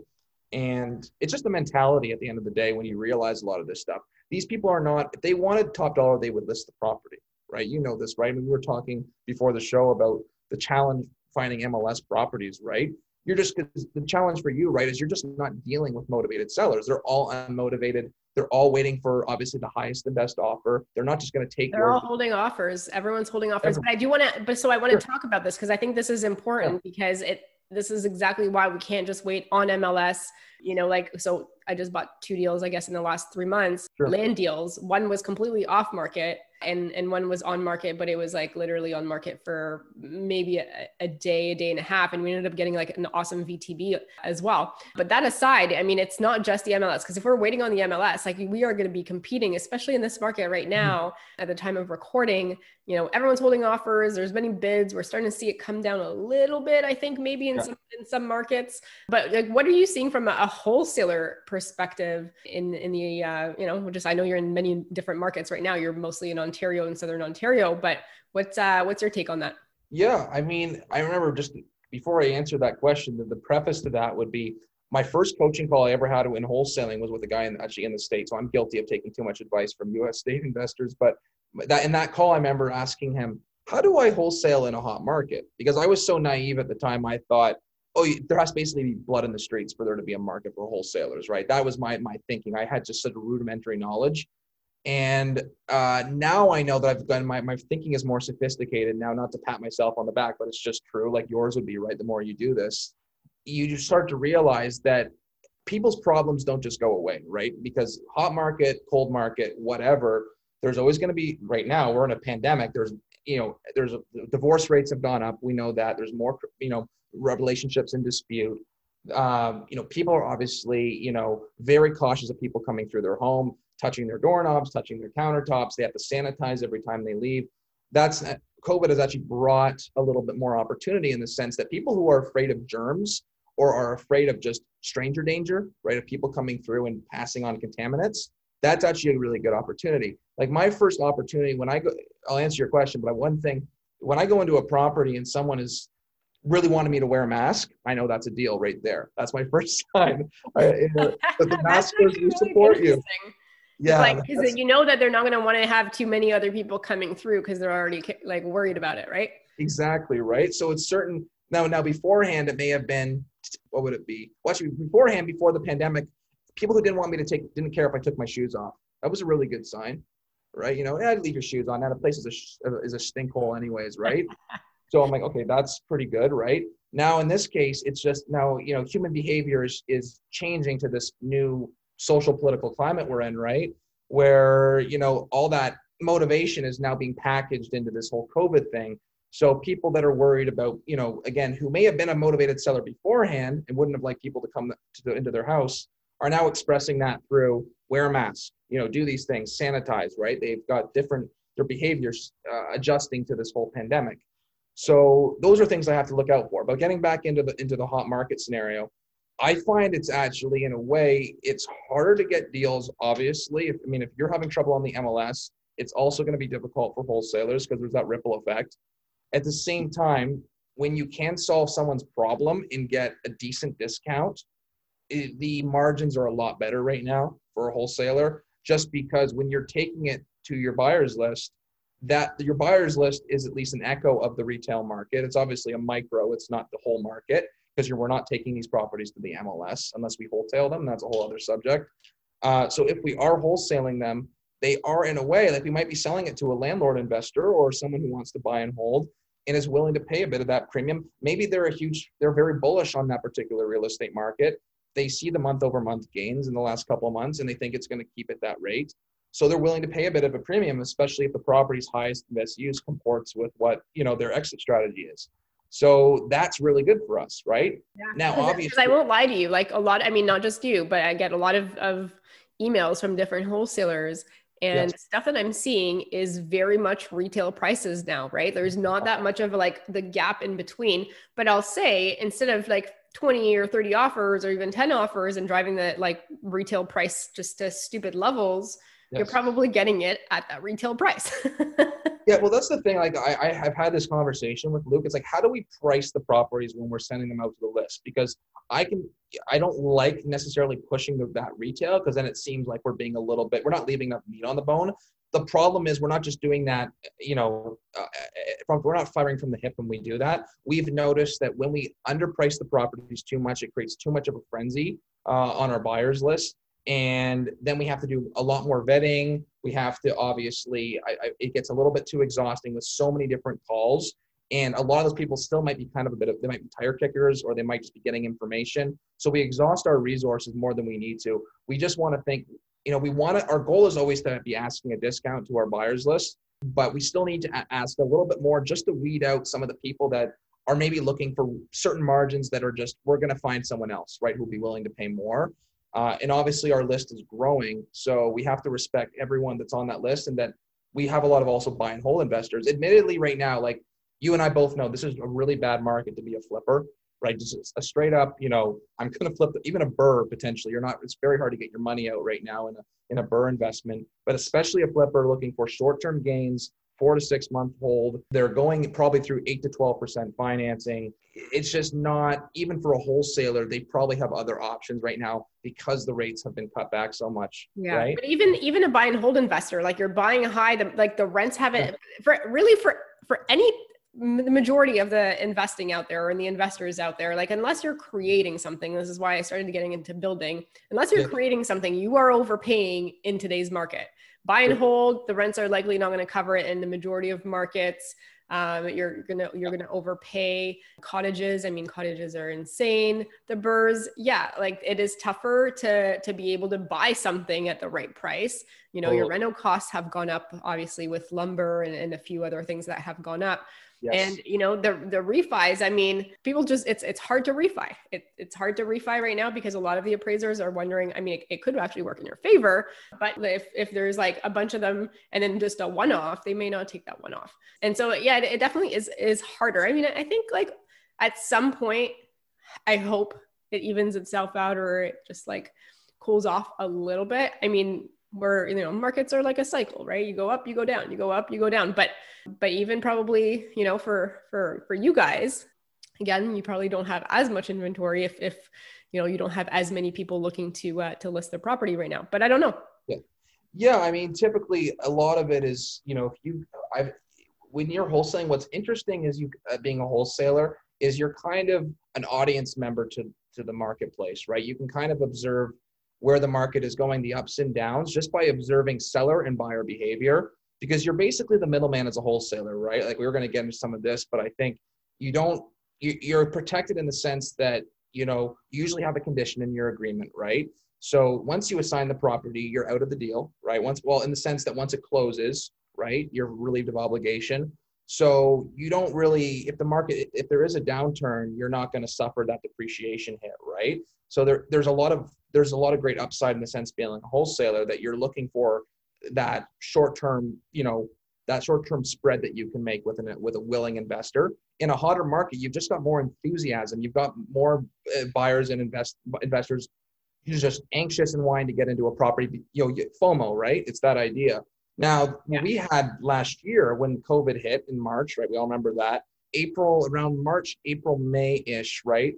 And it's just the mentality at the end of the day when you realize a lot of this stuff. These people are not, if they wanted top dollar, they would list the property, right? You know this, right? I mean, we were talking before the show about the challenge finding M L S properties, right? You're just, the challenge for you, right, is you're just not dealing with motivated sellers. They're all unmotivated. They're all waiting for, obviously, the highest and best offer. They're not just going to take. They're yours. All holding offers. Everyone's holding offers. Everyone. But I do want to, but so I want to sure. talk about this because I think this is important yeah. because it, this is exactly why we can't just wait on M L S, you know, like, so I just bought two deals, I guess, in the last three months, sure. land deals. One was completely off market and, and one was on market, but it was like literally on market for maybe a, a day, a day and a half. And we ended up getting like an awesome V T B as well. But that aside, I mean, it's not just the M L S, because if we're waiting on the M L S, like we are going to be competing, especially in this market right now, mm-hmm. at the time of recording, you know, everyone's holding offers. There's many bids. We're starting to see it come down a little bit, I think maybe in, yeah. some, in some markets, but like, what are you seeing from a, a wholesaler perspective in, in the, uh, you know, just, I know you're in many different markets right now, you're mostly in Ontario and Southern Ontario, but what's, uh, what's your take on that? Yeah. I mean, I remember just before I answer that question, the, the preface to that would be my first coaching call I ever had in wholesaling was with a guy in, actually in the States. So I'm guilty of taking too much advice from U S state investors, but that in that call, I remember asking him, how do I wholesale in a hot market? Because I was so naive at the time. I thought, oh, there has to basically be blood in the streets for there to be a market for wholesalers, right? That was my my thinking. I had just such a rudimentary knowledge. And uh, now I know that I've done, my, my thinking is more sophisticated now, not to pat myself on the back, but it's just true. Like yours would be, right? The more you do this, you start to realize that people's problems don't just go away, right? Because hot market, cold market, whatever, there's always going to be, right now, we're in a pandemic. There's, you know, there's a, divorce rates have gone up. We know that there's more, you know, relationships in dispute. Um, you know, people are obviously, you know, very cautious of people coming through their home, touching their doorknobs, touching their countertops. They have to sanitize every time they leave. That's COVID has actually brought a little bit more opportunity in the sense that people who are afraid of germs or are afraid of just stranger danger, right? Of people coming through and passing on contaminants. That's actually a really good opportunity. Like my first opportunity when I go, I'll answer your question, but one thing, when I go into a property and someone is really wanted me to wear a mask, I know that's a deal right there. That's my first sign. I, but the maskers really support you. Yeah, like, because you know that they're not going to want to have too many other people coming through because they're already like worried about it, right? Exactly, right? So it's certain. Now, now beforehand, it may have been, what would it be? Well, actually, beforehand, before the pandemic, people who didn't want me to take, didn't care if I took my shoes off. That was a really good sign, right? You know, yeah, I'd leave your shoes on. Now the place is a, is a stinkhole anyways, right? So I'm like, okay, that's pretty good, right? Now in this case, it's just now, you know, human behavior is, is changing to this new social political climate we're in, right? Where, you know, all that motivation is now being packaged into this whole COVID thing. So people that are worried about, you know, again, who may have been a motivated seller beforehand and wouldn't have liked people to come to the, into their house are now expressing that through wear a mask, you know, do these things, sanitize, right? They've got different, their behaviors uh, adjusting to this whole pandemic. So those are things I have to look out for. But getting back into the into the hot market scenario, I find it's actually, in a way, it's harder to get deals, obviously. If, I mean, if you're having trouble on the M L S, it's also going to be difficult for wholesalers because there's that ripple effect. At the same time, when you can solve someone's problem and get a decent discount, it, the margins are a lot better right now for a wholesaler, just because when you're taking it to your buyer's list, that your buyer's list is at least an echo of the retail market. It's obviously a micro, it's not the whole market, because we're not taking these properties to the M L S unless we wholesale them. That's a whole other subject. Uh, so if we are wholesaling them, they are in a way, like we might be selling it to a landlord investor or someone who wants to buy and hold and is willing to pay a bit of that premium. Maybe they're a huge, they're very bullish on that particular real estate market. They see the month over month gains in the last couple of months and they think it's going to keep at that rate. So they're willing to pay a bit of a premium, especially if the property's highest and best use comports with what, you know, their exit strategy is. So that's really good for us, right? Yeah. Now, obviously, I won't lie to you, like a lot, I mean, not just you, but I get a lot of, of emails from different wholesalers and yes. stuff that I'm seeing is very much retail prices now, right? There's not that much of like the gap in between, but I'll say instead of like twenty or thirty offers or even ten offers and driving the like retail price just to stupid levels, yes. You're probably getting it at that retail price. Yeah, well, that's the thing. Like, I, I have had this conversation with Luke. It's like, how do we price the properties when we're sending them out to the list? Because I can, I don't like necessarily pushing the, that retail, because then it seems like we're being a little bit, we're not leaving enough meat on the bone. The problem is we're not just doing that, you know, uh, from, we're not firing from the hip when we do that. We've noticed that when we underprice the properties too much, it creates too much of a frenzy uh, on our buyers list. And then we have to do a lot more vetting. We have to obviously, I, I, it gets a little bit too exhausting with so many different calls. And a lot of those people still might be kind of a bit of, they might be tire kickers or they might just be getting information. So we exhaust our resources more than we need to. We just want to think, you know, we want to, our goal is always to be asking a discount to our buyers list, but we still need to ask a little bit more just to weed out some of the people that are maybe looking for certain margins that are just, we're going to find someone else, right, who'll be willing to pay more. Uh, and obviously our list is growing, so we have to respect everyone that's on that list, and that we have a lot of also buy and hold investors. Admittedly, right now, like you and I both know, this is a really bad market to be a flipper, right? Just a straight up, you know, I'm going to flip the, even a burr potentially. You're not. It's very hard to get your money out right now in a in a burr investment, but especially a flipper looking for short-term gains, four to six month hold. They're going probably through eight to twelve percent financing. It's just not, even for a wholesaler, they probably have other options right now because the rates have been cut back so much. Yeah. Right? But even, even a buy and hold investor, like you're buying a high, the, like the rents haven't for really for, for any, the majority of the investing out there or the investors out there, like unless you're creating something, this is why I started getting into building, unless you're yeah. creating something, you are overpaying in today's market. Buy and hold, the rents are likely not going to cover it in the majority of markets. Um, you're going to, you're going to overpay. Cottages, I mean, cottages are insane. The burrs, yeah, like it is tougher to, to be able to buy something at the right price. You know, oh. your rental costs have gone up, obviously, with lumber and, and a few other things that have gone up. Yes. And, you know, the, the refis, I mean, people just, it's, it's hard to refi. It, it's hard to refi right now because a lot of the appraisers are wondering, I mean, it, it could actually work in your favor, but if, if there's like a bunch of them and then just a one-off, they may not take that one off. And so, yeah, it, it definitely is, is harder. I mean, I think like at some point, I hope it evens itself out or it just like cools off a little bit. I mean, where, you know, markets are like a cycle, right? You go up, you go down, you go up, you go down. But, but even probably, you know, for, for, for you guys, again, you probably don't have as much inventory if, if, you know, you don't have as many people looking to, uh, to list their property right now, but I don't know. Yeah. Yeah. I mean, typically a lot of it is, you know, if you, I've, when you're wholesaling, what's interesting is you uh, being a wholesaler is you're kind of an audience member to, to the marketplace, right? You can kind of observe where the market is going, the ups and downs, just by observing seller and buyer behavior, because you're basically the middleman as a wholesaler, right? Like we were going to get into some of this, but I think you don't, you're protected in the sense that, you know, you usually have a condition in your agreement, right? So once you assign the property, you're out of the deal, right? Once, well, in the sense that once it closes, right, you're relieved of obligation. So you don't really, if the market, if there is a downturn, you're not going to suffer that depreciation hit, right? So there, there's a lot of, there's a lot of great upside in the sense being like a wholesaler that you're looking for that short-term, you know, that short-term spread that you can make with an, with a willing investor. In a hotter market, you've just got more enthusiasm. You've got more buyers and invest investors who's just anxious and wanting to get into a property, you know, FOMO, right? It's that idea. Now, yeah. we had last year when COVID hit in March, right? We all remember that. April, around March, April, May-ish, right?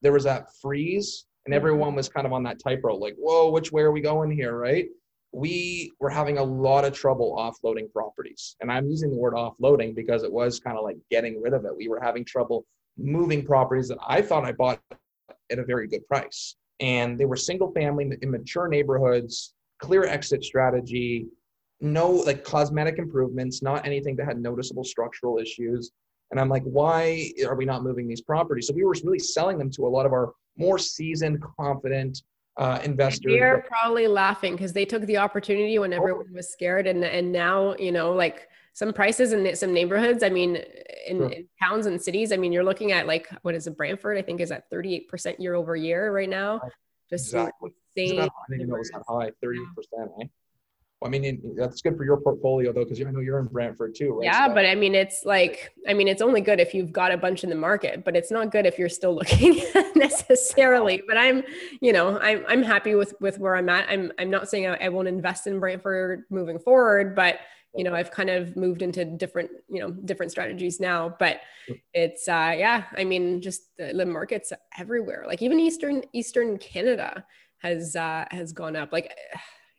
There was that freeze and everyone was kind of on that tightrope, like, whoa, which way are we going here, right? We were having a lot of trouble offloading properties. And I'm using the word offloading because it was kind of like getting rid of it. We were having trouble moving properties that I thought I bought at a very good price. And they were single family, immature neighborhoods, clear exit strategy, no like cosmetic improvements, not anything that had noticeable structural issues. And I'm like, why are we not moving these properties? So we were really selling them to a lot of our more seasoned, confident uh, investors. They're probably laughing because they took the opportunity when everyone was scared. And, and now, you know, like some prices in some neighborhoods, I mean, in, sure. in towns and cities, I mean, you're looking at like, what is it? Brantford, I think is at thirty-eight percent year over year right now. Just exactly. insane. Not, I didn't know it was that high, thirty percent, eh? I mean, that's good for your portfolio though, because I know you're in Brantford too, right? Yeah, so, but I mean, it's like, I mean, it's only good if you've got a bunch in the market, but it's not good if you're still looking necessarily. But I'm, you know, I'm I'm happy with with where I'm at. I'm I'm not saying I, I won't invest in Brantford moving forward, but you know, I've kind of moved into different, you know, different strategies now. But it's, uh, yeah, I mean, just the, the markets everywhere. Like even Eastern Eastern Canada has uh, has gone up. Like.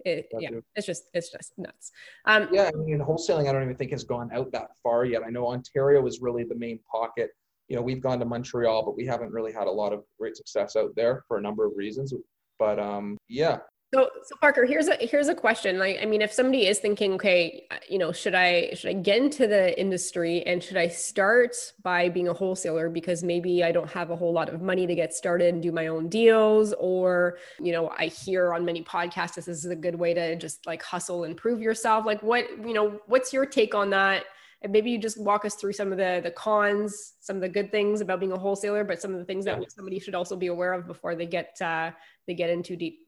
It, yeah, it's just, it's just nuts. Um, yeah, I mean, wholesaling, I don't even think has gone out that far yet. I know Ontario is really the main pocket. You know, we've gone to Montreal, but we haven't really had a lot of great success out there for a number of reasons. But um, yeah. So, so Parker, here's a here's a question. Like, I mean, if somebody is thinking, okay, you know, should I should I get into the industry and should I start by being a wholesaler because maybe I don't have a whole lot of money to get started and do my own deals, or you know, I hear on many podcasts this is a good way to just like hustle and prove yourself. Like, what you know, what's your take on that? And maybe you just walk us through some of the the cons, some of the good things about being a wholesaler, but some of the things that somebody should also be aware of before they get uh, they get in too deep.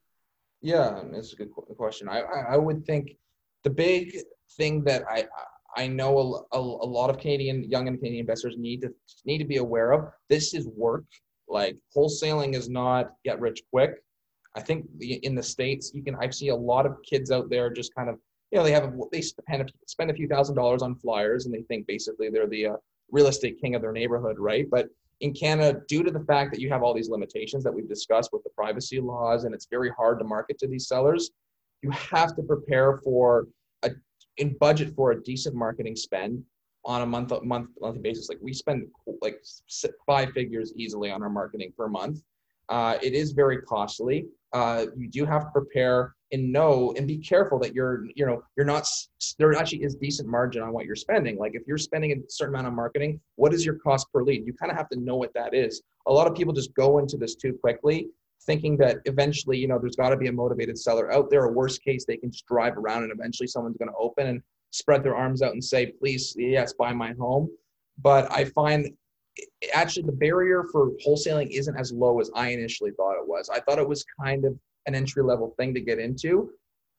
Yeah, that's a good question. I, I would think the big thing that I I know a, a, a lot of Canadian young and Canadian investors need to need to be aware of. This is work. Like wholesaling is not get rich quick. I think in the States you can I see a lot of kids out there just kind of you know they have a, they spend spend a few thousand dollars on flyers and they think basically they're the uh, real estate king of their neighborhood, right? But in Canada, due to the fact that you have all these limitations that we've discussed with the privacy laws, and it's very hard to market to these sellers, you have to prepare for a in budget for a decent marketing spend on a month month monthly basis. Like we spend like five figures easily on our marketing per month. Uh, it is very costly. Uh, you do have to prepare and know and be careful that you're you know you're not there actually is decent margin on what you're spending. Like if you're spending a certain amount on marketing, what is your cost per lead? You kind of have to know what that is. A lot of people just go into this too quickly, thinking that eventually you know there's got to be a motivated seller out there. Or worst case, they can just drive around and eventually someone's going to open and spread their arms out and say, "Please, yes, buy my home." But I find actually the barrier for wholesaling isn't as low as I initially thought it was. I thought it was kind of an entry-level thing to get into,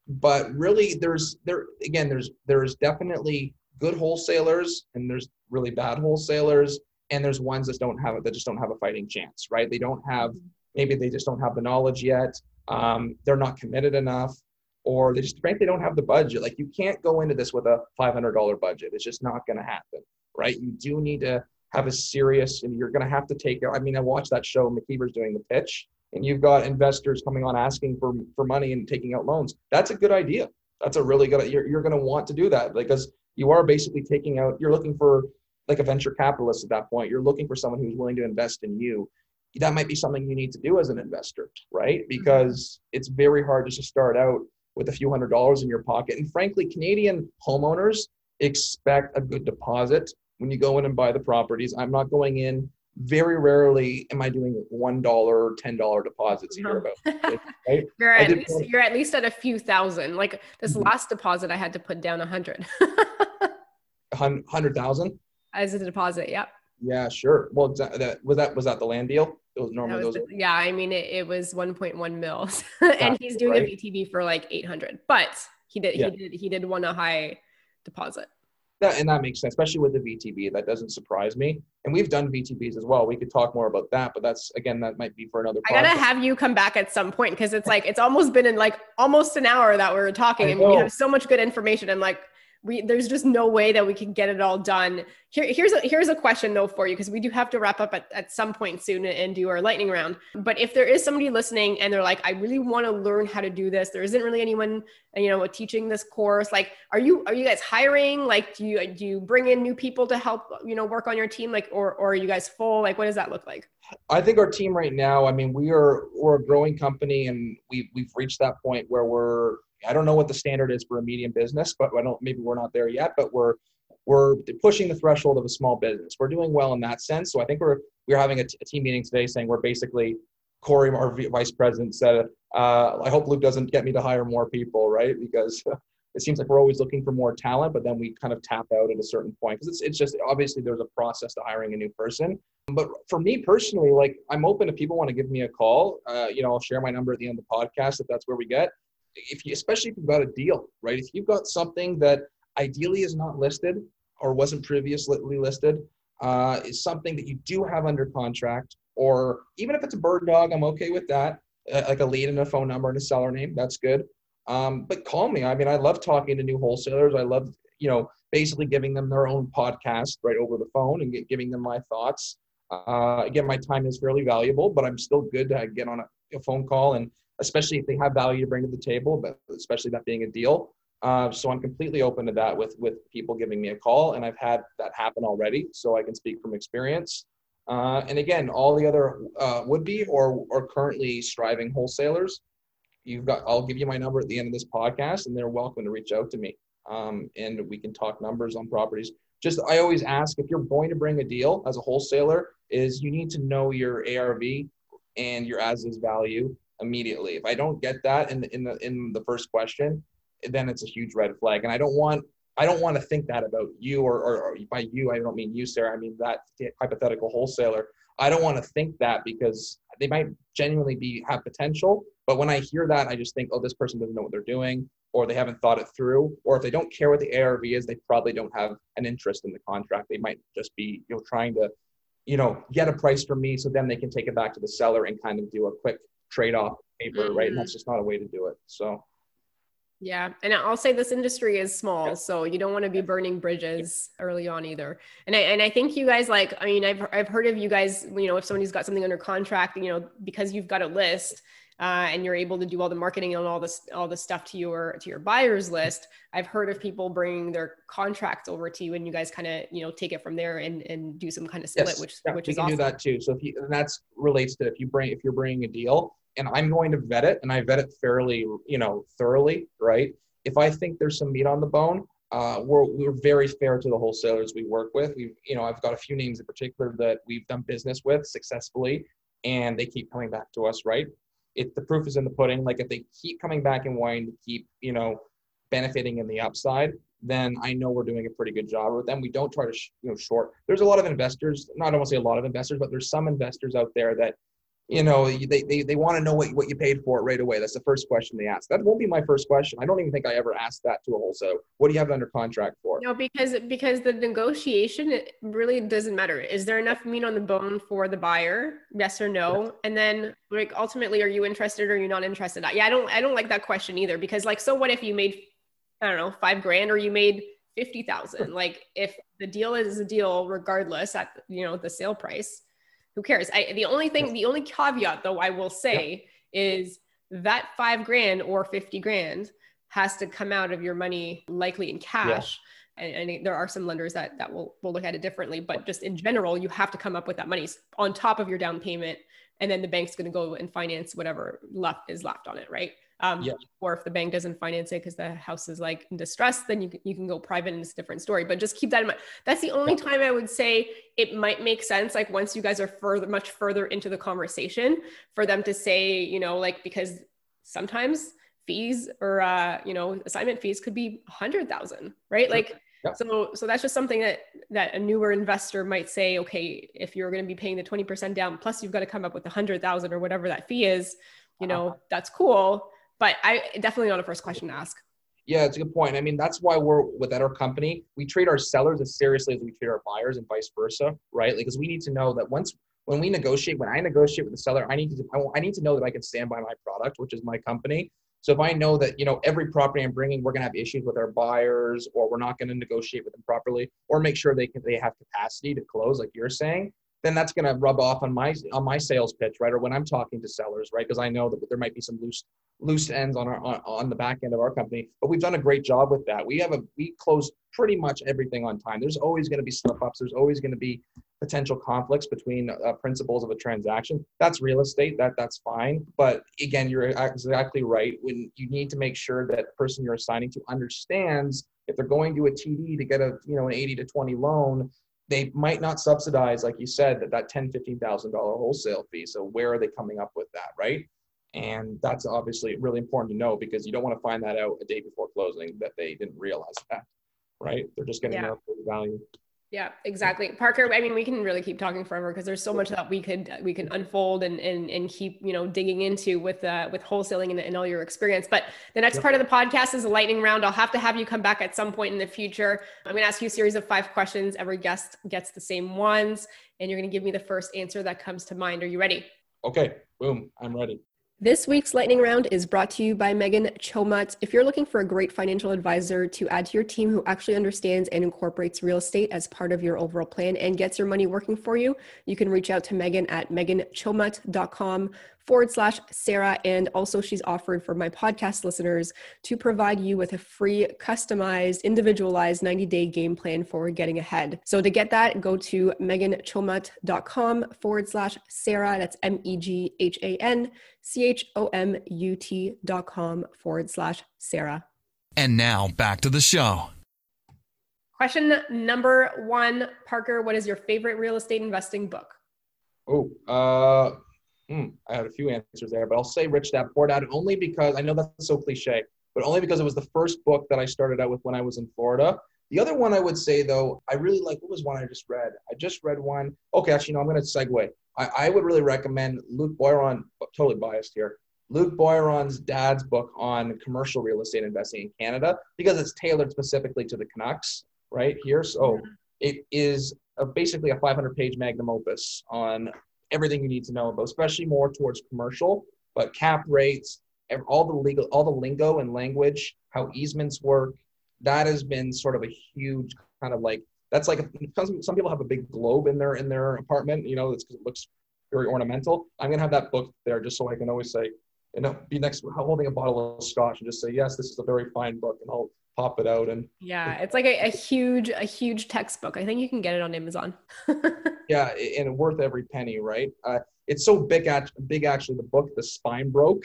but really there's there again there's there's definitely good wholesalers and there's really bad wholesalers, and there's ones that don't have it that just don't have a fighting chance, right? They don't have maybe they just don't have the knowledge yet, um, they're not committed enough, or they just frankly don't have the budget. Like you can't go into this with a five hundred dollars budget. It's just not going to happen, right? You do need to have a serious, and you're going to have to take. I mean, I watched that show McKeever's doing the pitch. And you've got investors coming on asking for, for money and taking out loans. That's a good idea. That's a really good, you're, you're going to want to do that because you are basically taking out, you're looking for like a venture capitalist at that point. You're looking for someone who's willing to invest in you. That might be something you need to do as an investor, right? Because it's very hard just to start out with a few hundred dollars in your pocket. And frankly, Canadian homeowners expect a good deposit when you go in and buy the properties. I'm not going in. Very rarely am I doing one dollar or ten dollar deposits here. About right? you're, at least, one, you're at least at a few thousand. Like this last deposit, I had to put down a hundred. one hundred thousand as a deposit. Yep. Yeah, sure. Well, that was that, was that the land deal? It was normally was those. The, yeah. I mean, it, it was one point one mil and he's doing right? a V T B for like eight hundred, but he did, yeah. he did, he did want a high deposit. That, and that makes sense, especially with the V T B. That doesn't surprise me. And we've done V T Bs as well. We could talk more about that, but that's, again, that might be for another podcast. I gotta have you come back at some point. Cause it's like, it's almost been in like almost an hour that we were talking and we have so much good information. And like, we, there's just no way that we can get it all done. Here, here's a, here's a question though for you, because we do have to wrap up at, at some point soon and do our lightning round. But if there is somebody listening and they're like, I really want to learn how to do this, there isn't really anyone, you know, teaching this course. Like, are you, are you guys hiring? Like, do you, do you bring in new people to help, you know, work on your team? Like, or, or are you guys full? Like, what does that look like? I think our team right now, I mean, we are, we're a growing company and we we've reached that point where we're, I don't know what the standard is for a medium business, but I don't, maybe we're not there yet, but we're, we're pushing the threshold of a small business. We're doing well in that sense. So I think we're, we're having a, t- a team meeting today saying we're basically, Corey, our vice president said, uh, I hope Luke doesn't get me to hire more people, right? Because it seems like we're always looking for more talent, but then we kind of tap out at a certain point. Cause it's, it's just, obviously there's a process to hiring a new person. But for me personally, like I'm open if people want to give me a call, uh, you know, I'll share my number at the end of the podcast, if that's where we get. If you, especially if you've got a deal, right? If you've got something that ideally is not listed or wasn't previously listed, uh, is something that you do have under contract, or even if it's a bird dog, I'm okay with that. Uh, like a lead and a phone number and a seller name, that's good. Um, but call me. I mean, I love talking to new wholesalers. I love, you know, basically giving them their own podcast right over the phone and get, giving them my thoughts. Uh, again, my time is fairly valuable, but I'm still good to get on a, a phone call, and especially if they have value to bring to the table, but especially that being a deal. Uh, so I'm completely open to that with, with people giving me a call, and I've had that happen already. So I can speak from experience. Uh, and again, all the other uh, would-be or, or currently striving wholesalers, you've got, I'll give you my number at the end of this podcast, and they're welcome to reach out to me. Um, and we can talk numbers on properties. Just, I always ask, if you're going to bring a deal as a wholesaler, is you need to know your A R V and your as-is value immediately. If I don't get that in the, in the, in the first question, then it's a huge red flag. And I don't want, I don't want to think that about you, or, or, or by you, I don't mean you, Sarah. I mean that hypothetical wholesaler. I don't want to think that, because they might genuinely be, have potential. But when I hear that, I just think, oh, this person doesn't know what they're doing, or they haven't thought it through, or if they don't care what the A R V is, they probably don't have an interest in the contract. They might just be, you know, trying to, you know, get a price from me so then they can take it back to the seller and kind of do a quick trade-off paper, right? And that's just not a way to do it. So, yeah. And I'll say this industry is small, yeah. so you don't want to be burning bridges yeah. early on either. And I, and I think you guys, like, I mean, I've, I've heard of you guys, you know, if somebody's got something under contract, you know, because you've got a list, Uh, and you're able to do all the marketing and all this, all the stuff to your, to your buyer's list. I've heard of people bringing their contracts over to you, and you guys kind of, you know, take it from there and, and do some kind of split, yes. which, yeah, which is awesome. You can do that too. So if you, and that's relates to if you bring, if you're bringing a deal, and I'm going to vet it, and I vet it fairly, you know, thoroughly, right? If I think there's some meat on the bone, uh, we're, we're very fair to the wholesalers we work with. We've, you know, I've got a few names in particular that we've done business with successfully, and they keep coming back to us, right? If the proof is in the pudding, like if they keep coming back and wanting to keep, you know, benefiting in the upside, then I know we're doing a pretty good job with them. We don't try to, sh- you know, short. There's a lot of investors, not I don't want to say a lot of investors, but there's some investors out there that, you know, they they, they want to know what, what you paid for it right away. That's the first question they ask. That won't be my first question. I don't even think I ever asked that to a wholesaler. What do you have it under contract for? No, because because the negotiation, it really doesn't matter. Is there enough meat on the bone for the buyer? Yes or no? And then, like, ultimately, are you interested or are you not interested? Yeah, I don't I don't like that question either, because, like, so what if you made, I don't know, five grand or you made fifty thousand? Like, if the deal is a deal regardless at, you know, the sale price, who cares? I, the only thing, the only caveat though I will say yeah. is that five grand or fifty grand has to come out of your money, likely in cash. Yeah. And, and there are some lenders that, that will, will look at it differently, but just in general, you have to come up with that money on top of your down payment. And then the bank's going to go and finance whatever left is left on it. Right. Um, yeah. Or if the bank doesn't finance it because the house is like in distress, then you you can go private, and it's a different story. But just keep that in mind. That's the only time I would say it might make sense. Like once you guys are further, much further into the conversation, for them to say, you know, like, because sometimes fees or uh, you know, assignment fees could be a hundred thousand, right? Like Yep. So, so that's just something that, that a newer investor might say, okay, if you're going to be paying the twenty percent down, plus you've got to come up with a hundred thousand or whatever that fee is, you know, uh-huh. that's cool. But I definitely not a first question to ask. Yeah, it's a good point. I mean, that's why we're with at our company, we treat our sellers as seriously as we treat our buyers and vice versa, right? Because like, we need to know that once, when we negotiate, when I negotiate with the seller, I need to, I need to know that I can stand by my product, which is my company. So if I know that, you know, every property I'm bringing, we're going to have issues with our buyers, or we're not going to negotiate with them properly, or make sure they can, they have capacity to close, like you're saying, then that's going to rub off on my, on my sales pitch, right? Or when I'm talking to sellers, right? Because I know that there might be some loose, loose ends on our, on, on the back end of our company, but we've done a great job with that. We have a, we close pretty much everything on time. There's always going to be slip ups. There's always going to be potential conflicts between uh, principles of a transaction. That's real estate, that that's fine. But again, you're exactly right. When you need to make sure that the person you're assigning to understands if they're going to a T D to get a, you know, an eighty to twenty loan, they might not subsidize, like you said, that, that ten thousand dollars, fifteen thousand dollars wholesale fee. So where are they coming up with that, right? And that's obviously really important to know, because you don't want to find that out a day before closing that they didn't realize that, right? They're just getting yeah. out for the value. Yeah, exactly. Parker, I mean, we can really keep talking forever, because there's so much that we could we can unfold and and and keep, you know, digging into with uh, with wholesaling and, and all your experience. But the next yep. part of the podcast is a lightning round. I'll have to have you come back at some point in the future. I'm going to ask you a series of five questions. Every guest gets the same ones, and you're going to give me the first answer that comes to mind. Are you ready? Okay, boom, I'm ready. This week's lightning round is brought to you by Meghan Chomut. If you're looking for a great financial advisor to add to your team who actually understands and incorporates real estate as part of your overall plan and gets your money working for you, you can reach out to Meghan at meghan chomut dot com forward slash Sarah. And also she's offered for my podcast listeners to provide you with a free, customized, individualized ninety day game plan for getting ahead. So to get that, go to meghan chomut dot com forward slash Sarah. That's M E G H A N C H O M U T dot com forward slash Sarah. And now back to the show. Question number one, Parker, what is your favorite real estate investing book? Oh, uh... Mm, I had a few answers there, but I'll say Rich Dad Poor Dad only because I know that's so cliche, but only because it was the first book that I started out with when I was in Florida. The other one I would say, though, I really like, what was one I just read? I just read one. Okay, actually, no, I'm going to segue. I, I would really recommend Luke Boiron, totally biased here, Luke Boiron's dad's book on commercial real estate investing in Canada, because it's tailored specifically to the Canucks right here. So it is a, basically a five hundred page magnum opus on everything you need to know about, especially more towards commercial, but cap rates, all the legal, all the lingo and language, how easements work. That has been sort of a huge kind of like, that's like, a, some people have a big globe in their, in their apartment, you know, it's because it looks very ornamental. I'm going to have that book there just so I can always say, you know, be next holding a bottle of scotch and just say, yes, this is a very fine book, and I'll pop it out. And yeah, it's like a, a huge, a huge textbook. I think you can get it on Amazon. Yeah. And worth every penny, right? Uh, it's so big, big, actually, the book, the spine broke.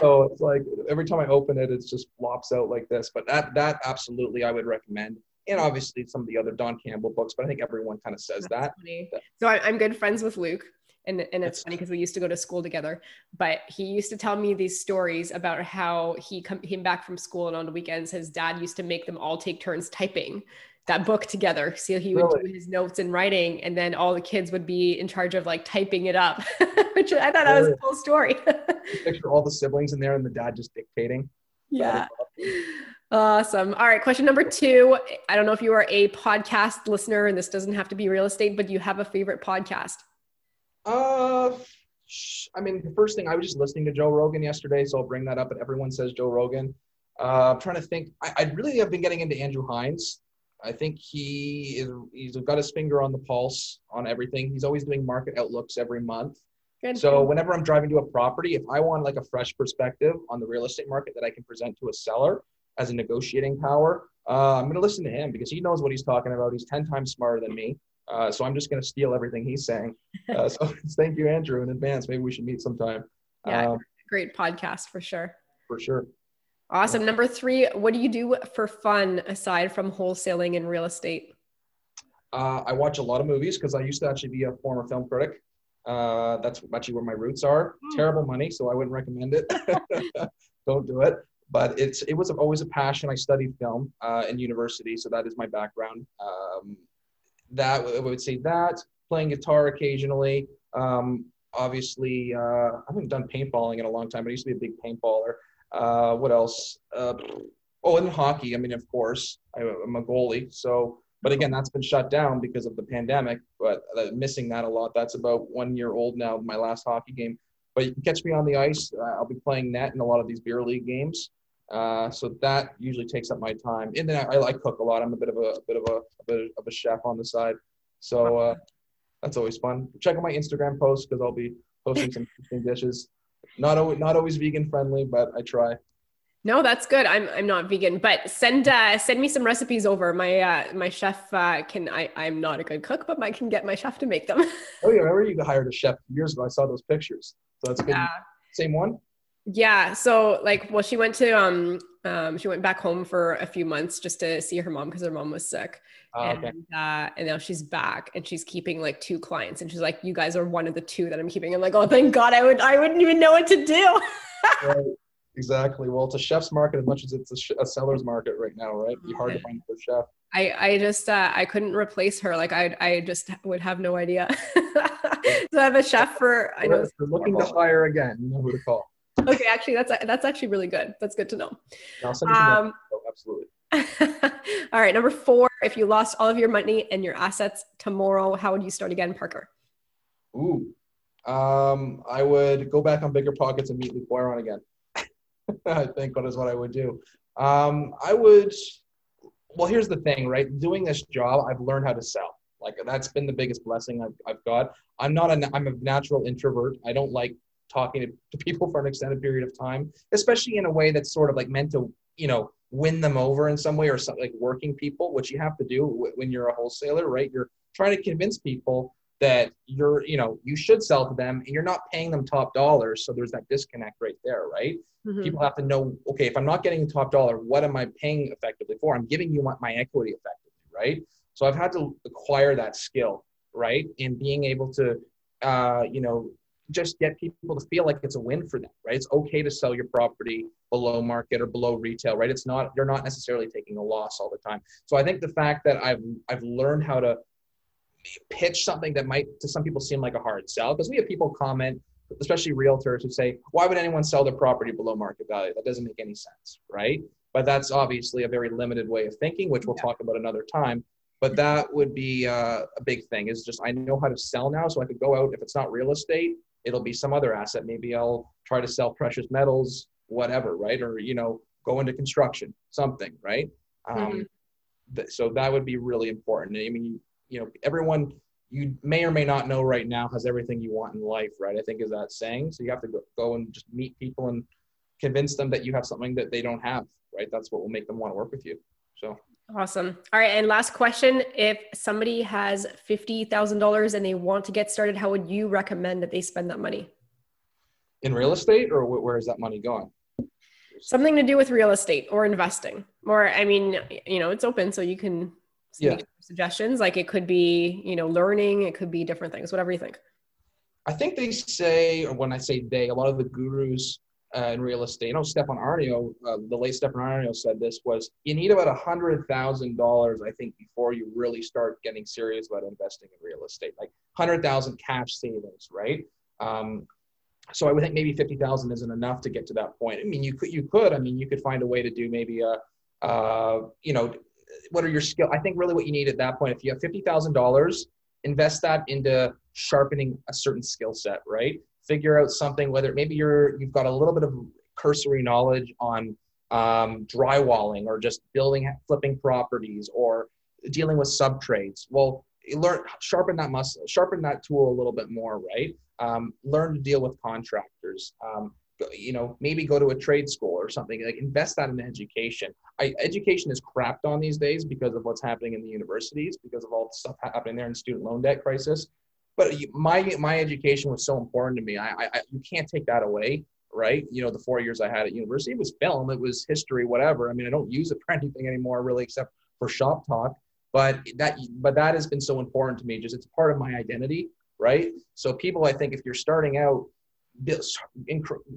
So it's like, every time I open it, it just flops out like this, but that, that absolutely I would recommend. And obviously some of the other Don Campbell books, but I think everyone kind of says that. that. So I, I'm good friends with Luke. And, and it's funny because we used to go to school together, but he used to tell me these stories about how he come, came back from school, and on the weekends, his dad used to make them all take turns typing that book together. So he would really? do his notes and writing, and then all the kids would be in charge of like typing it up, which I thought really? that was a cool story. Picture all the siblings in there and the dad just dictating. Yeah. Awesome. All right. Question number two. I don't know if you are a podcast listener, and this doesn't have to be real estate, but do you have a favorite podcast? Uh, I mean, the first thing, I was just listening to Joe Rogan yesterday, so I'll bring that up, but everyone says Joe Rogan. Uh, I'm trying to think. I, I really have been getting into Andrew Hines. I think he is, he's got his finger on the pulse on everything. He's always doing market outlooks every month. Good. So whenever I'm driving to a property, if I want like a fresh perspective on the real estate market that I can present to a seller as a negotiating power, uh, I'm going to listen to him because he knows what he's talking about. He's ten times smarter than me. Uh, so I'm just going to steal everything he's saying. Uh, so thank you, Andrew, in advance. Maybe we should meet sometime. Yeah, um, great podcast for sure. For sure. Awesome. Yeah. Number three, what do you do for fun aside from wholesaling and real estate? Uh, I watch a lot of movies because I used to actually be a former film critic. Uh, that's actually where my roots are. Mm. Terrible money, so I wouldn't recommend it. Don't do it. But it's it was always a passion. I studied film uh, in university, so that is my background. Um, that I would say that playing guitar occasionally. Um, obviously, uh, I haven't done paintballing in a long time, but I used to be a big paintballer. Uh, what else? Uh, oh, and hockey. I mean, of course, I, I'm a goalie. So, but again, that's been shut down because of the pandemic. But uh, missing that a lot. That's about one year old now. My last hockey game. But you can catch me on the ice. Uh, I'll be playing net in a lot of these beer league games. Uh, so that usually takes up my time. And then I, I, I cook a lot. I'm a bit of a, a bit of a, a bit of a chef on the side. So uh, that's always fun. Check out my Instagram posts because I'll be posting some interesting dishes. Not always, not always vegan friendly, but I try. No, that's good. I'm I'm not vegan, but send uh, send me some recipes over. My uh, my chef uh, can. I I'm not a good cook, but I can get my chef to make them. Oh yeah, I remember you hired a chef years ago. I saw those pictures. So that's good. Yeah. Same one. Yeah. So like, well, she went to, um, um, she went back home for a few months just to see her mom because her mom was sick. Oh, and, okay. uh, and now she's back and she's keeping like two clients and she's like, you guys are one of the two that I'm keeping. I'm like, oh, thank God. I would, I wouldn't even know what to do. Right. Exactly. Well, it's a chef's market as much as it's a, sh- a seller's market right now, right? It'd be hard to find a good chef. I, I just, uh, I couldn't replace her. Like I, I just would have no idea. So I have a chef for, I know. If you're looking to hire again, you know who to call. Okay, actually, that's that's actually really good. That's good to know. Um, oh, absolutely. All right, number four. If you lost all of your money and your assets tomorrow, how would you start again, Parker? Ooh, um, I would go back on Bigger Pockets and meet Luke Boiron again. I think that is what I would do. Um, I would. Well, here's the thing, right? Doing this job, I've learned how to sell. Like that's been the biggest blessing I've, I've got. I'm not a. I'm a natural introvert. I don't like talking to, to people for an extended period of time, especially in a way that's sort of like meant to, you know, win them over in some way or something like working people, which you have to do w- when you're a wholesaler, right? You're trying to convince people that you're, you know, you should sell to them and you're not paying them top dollar. So there's that disconnect right there, right? Mm-hmm. People have to know, okay, if I'm not getting top dollar, what am I paying effectively for? I'm giving you my, my equity effectively, right? So I've had to acquire that skill, right? And being able to, uh, you know, just get people to feel like it's a win for them, right? It's okay to sell your property below market or below retail, right? It's not, you're not necessarily taking a loss all the time. So I think the fact that I've I've learned how to pitch something that might, to some people seem like a hard sell, because we have people comment, especially realtors who say, why would anyone sell their property below market value? That doesn't make any sense, right? But that's obviously a very limited way of thinking, which we'll yeah. talk about another time. But that would be uh, a big thing is just, I know how to sell now. So I could go out, if it's not real estate, it'll be some other asset. Maybe I'll try to sell precious metals, whatever, right? Or, you know, go into construction, something, right? Um, mm-hmm. th- so that would be really important. I mean, you, you know, everyone you may or may not know right now has everything you want in life, right? I think is that saying. So you have to go, go and just meet people and convince them that you have something that they don't have, right? That's what will make them want to work with you. So awesome. All right. And last question. If somebody has fifty thousand dollars and they want to get started, how would you recommend that they spend that money? In real estate or where is that money going? Something to do with real estate or investing. Or, I mean, you know, it's open so you can yeah. make suggestions. Like it could be, you know, learning. It could be different things, whatever you think. I think they say, or when I say they, a lot of the gurus Uh, in real estate. I know Stefan Arneo, uh, the late Stefan Arneo said this was, you need about one hundred thousand dollars, I think, before you really start getting serious about investing in real estate, like one hundred thousand cash savings, right? Um, so I would think maybe fifty thousand isn't enough to get to that point. I mean, you could, you could, I mean, you could find a way to do maybe a, uh, you know, what are your skills? I think really what you need at that point, if you have fifty thousand dollars, invest that into sharpening a certain skill set, right? Figure out something, whether maybe you're, you've got a little bit of cursory knowledge on um, drywalling or just building, flipping properties or dealing with sub trades. Well, learn, sharpen that muscle, sharpen that tool a little bit more, right? Um, learn to deal with contractors. Um, you know, maybe go to a trade school or something, like invest that in education. I, education is crapped on these days because of what's happening in the universities, because of all the stuff happening there in student loan debt crisis. But my my education was so important to me. I, I you can't take that away, right? You know, the four years I had at university, it was film, it was history, whatever. I mean, I don't use it for anything anymore, really, except for shop talk. But that but that has been so important to me. Just it's part of my identity, right? So people, I think, if you're starting out, build,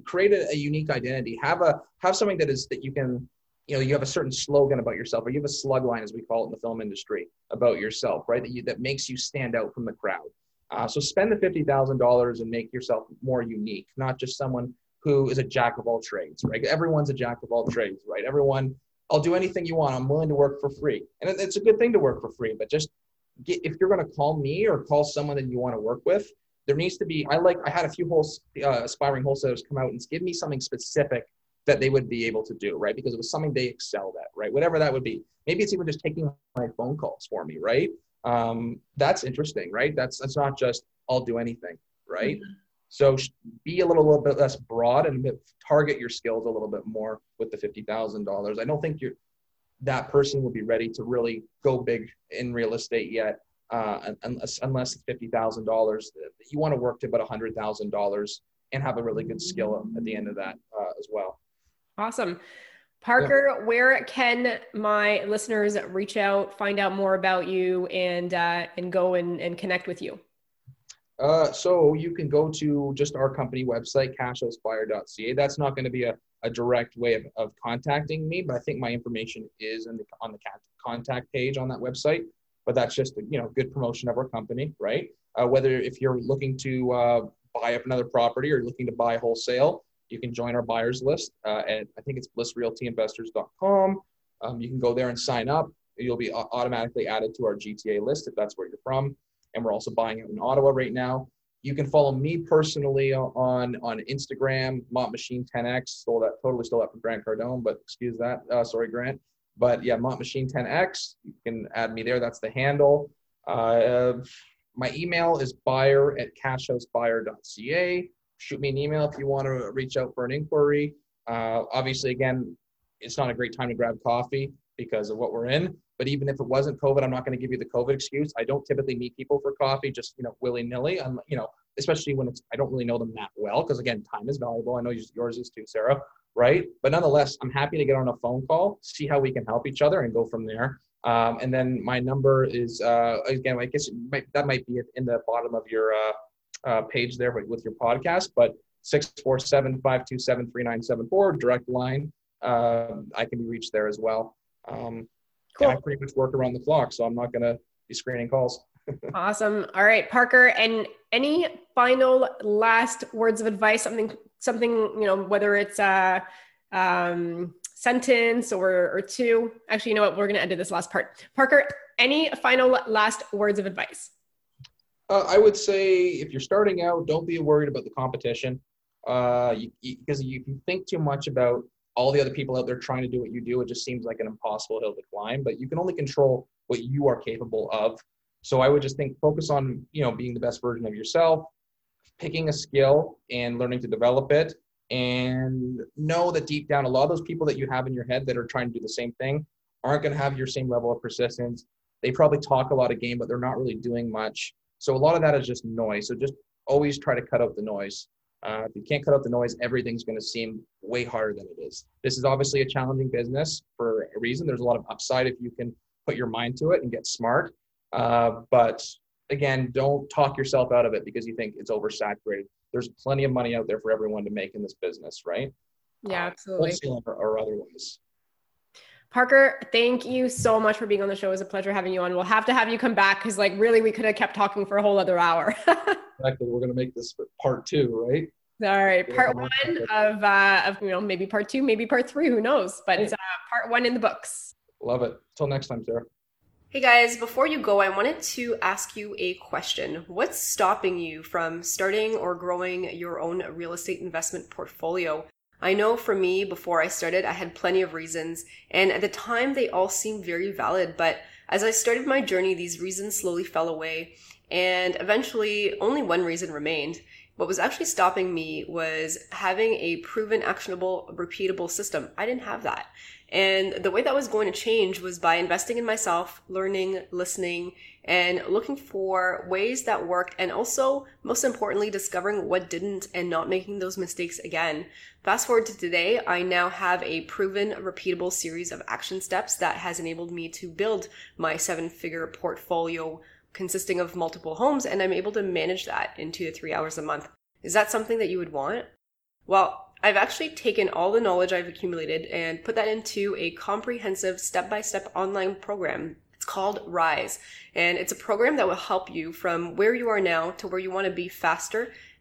create a, a unique identity, have a, have something that is, that you can, you know, you have a certain slogan about yourself, or you have a slug line, as we call it in the film industry, about yourself, right? That you, that makes you stand out from the crowd. Uh, so spend the fifty thousand dollars and make yourself more unique, not just someone who is a jack of all trades, right? Everyone's a jack of all trades, right? Everyone, I'll do anything you want. I'm willing to work for free. And it, it's a good thing to work for free, but just get, if you're going to call me or call someone that you want to work with, there needs to be, I like, I had a few whole, uh, aspiring wholesalers come out and give me something specific that they would be able to do, right? Because it was something they excelled at, right? Whatever that would be. Maybe it's even just taking my phone calls for me, right? Um, that's interesting, right? That's, that's not just, I'll do anything, right? Mm-hmm. So be a little, little bit less broad and target your skills a little bit more with the fifty thousand dollars. I don't think you're, that person will be ready to really go big in real estate yet. Uh, unless, unless it's fifty thousand dollars, you want to work to about one hundred thousand dollars and have a really good skill at the end of that uh, as well. Awesome. Parker, yeah. Where can my listeners reach out, find out more about you, and uh, and go and, and connect with you? Uh, so you can go to just our company website, cash house buyer dot c a. That's not going to be a, a direct way of, of contacting me, but I think my information is in the, on the contact page on that website. But that's just, you know, good promotion of our company, right? Uh, whether if you're looking to uh, buy up another property or looking to buy wholesale, you can join our buyers list uh, at, I think it's bliss realty investors dot com. Um, you can go there and sign up. You'll be automatically added to our G T A list if that's where you're from. And we're also buying it in Ottawa right now. You can follow me personally on, on Instagram, mott machine ten x. Stole that, totally stole that from Grant Cardone, but excuse that. Uh, sorry, Grant. But yeah, mott machine ten x, you can add me there. That's the handle. Uh, my email is buyer at cash house buyer dot c a. Shoot me an email if you want to reach out for an inquiry. Uh, obviously, again, it's not a great time to grab coffee because of what we're in. But even if it wasn't COVID, I'm not going to give you the COVID excuse. I don't typically meet people for coffee, just, you know, willy-nilly. I'm, you know, especially when it's, I don't really know them that well, because again, time is valuable. I know yours is too, Sarah, right? But nonetheless, I'm happy to get on a phone call, see how we can help each other, and go from there. Um, and then my number is, uh, again, I guess it might, that might be in the bottom of your uh, uh, page there with your podcast, but six four seven, five two seven, three nine seven four, direct line. Uh, I can be reached there as well. Um, Cool. Yeah, I pretty much work around the clock, so I'm not going to be screening calls. Awesome. All right, Parker. And any final last words of advice, something, something, you know, whether it's a um, sentence or, or two. Actually, you know what? We're going to edit this last part. Parker, any final last words of advice? Uh, I would say if you're starting out, don't be worried about the competition. Uh, you, you, because you can think too much about all the other people out there trying to do what you do. It just seems like an impossible hill to climb, but you can only control what you are capable of. So I would just think, focus on, you know, being the best version of yourself, picking a skill and learning to develop it, and know that deep down, a lot of those people that you have in your head that are trying to do the same thing aren't going to have your same level of persistence. They probably talk a lot of game, but they're not really doing much. So a lot of that is just noise. So just always try to cut out the noise. Uh, if you can't cut out the noise, everything's going to seem way harder than it is. This is obviously a challenging business for a reason. There's a lot of upside if you can put your mind to it and get smart. Uh, but again, don't talk yourself out of it because you think it's oversaturated. There's plenty of money out there for everyone to make in this business, right? Yeah, absolutely. Uh, or, or otherwise. Parker, thank you so much for being on the show. It was a pleasure having you on. We'll have to have you come back because, like, really, we could have kept talking for a whole other hour. Exactly. We're going to make this part two, right? All right. Part yeah. one of, uh, of, you know, maybe part two, maybe part three, who knows? But uh, part one in the books. Love it. Till next time, Sarah. Hey guys, before you go, I wanted to ask you a question. What's stopping you from starting or growing your own real estate investment portfolio? I know for me, before I started, I had plenty of reasons, and at the time they all seemed very valid, but as I started my journey, these reasons slowly fell away, and eventually only one reason remained. What was actually stopping me was having a proven, actionable, repeatable system. I didn't have that. And the way that was going to change was by investing in myself, learning, listening, and looking for ways that worked, and also, most importantly, discovering what didn't and not making those mistakes again. Fast forward to today, I now have a proven, repeatable series of action steps that has enabled me to build my seven-figure portfolio consisting of multiple homes, and I'm able to manage that in two to three hours a month. Is that something that you would want? Well, I've actually taken all the knowledge I've accumulated and put that into a comprehensive step-by-step online program. It's called Rise, and it's a program that will help you from where you are now to where you want to be faster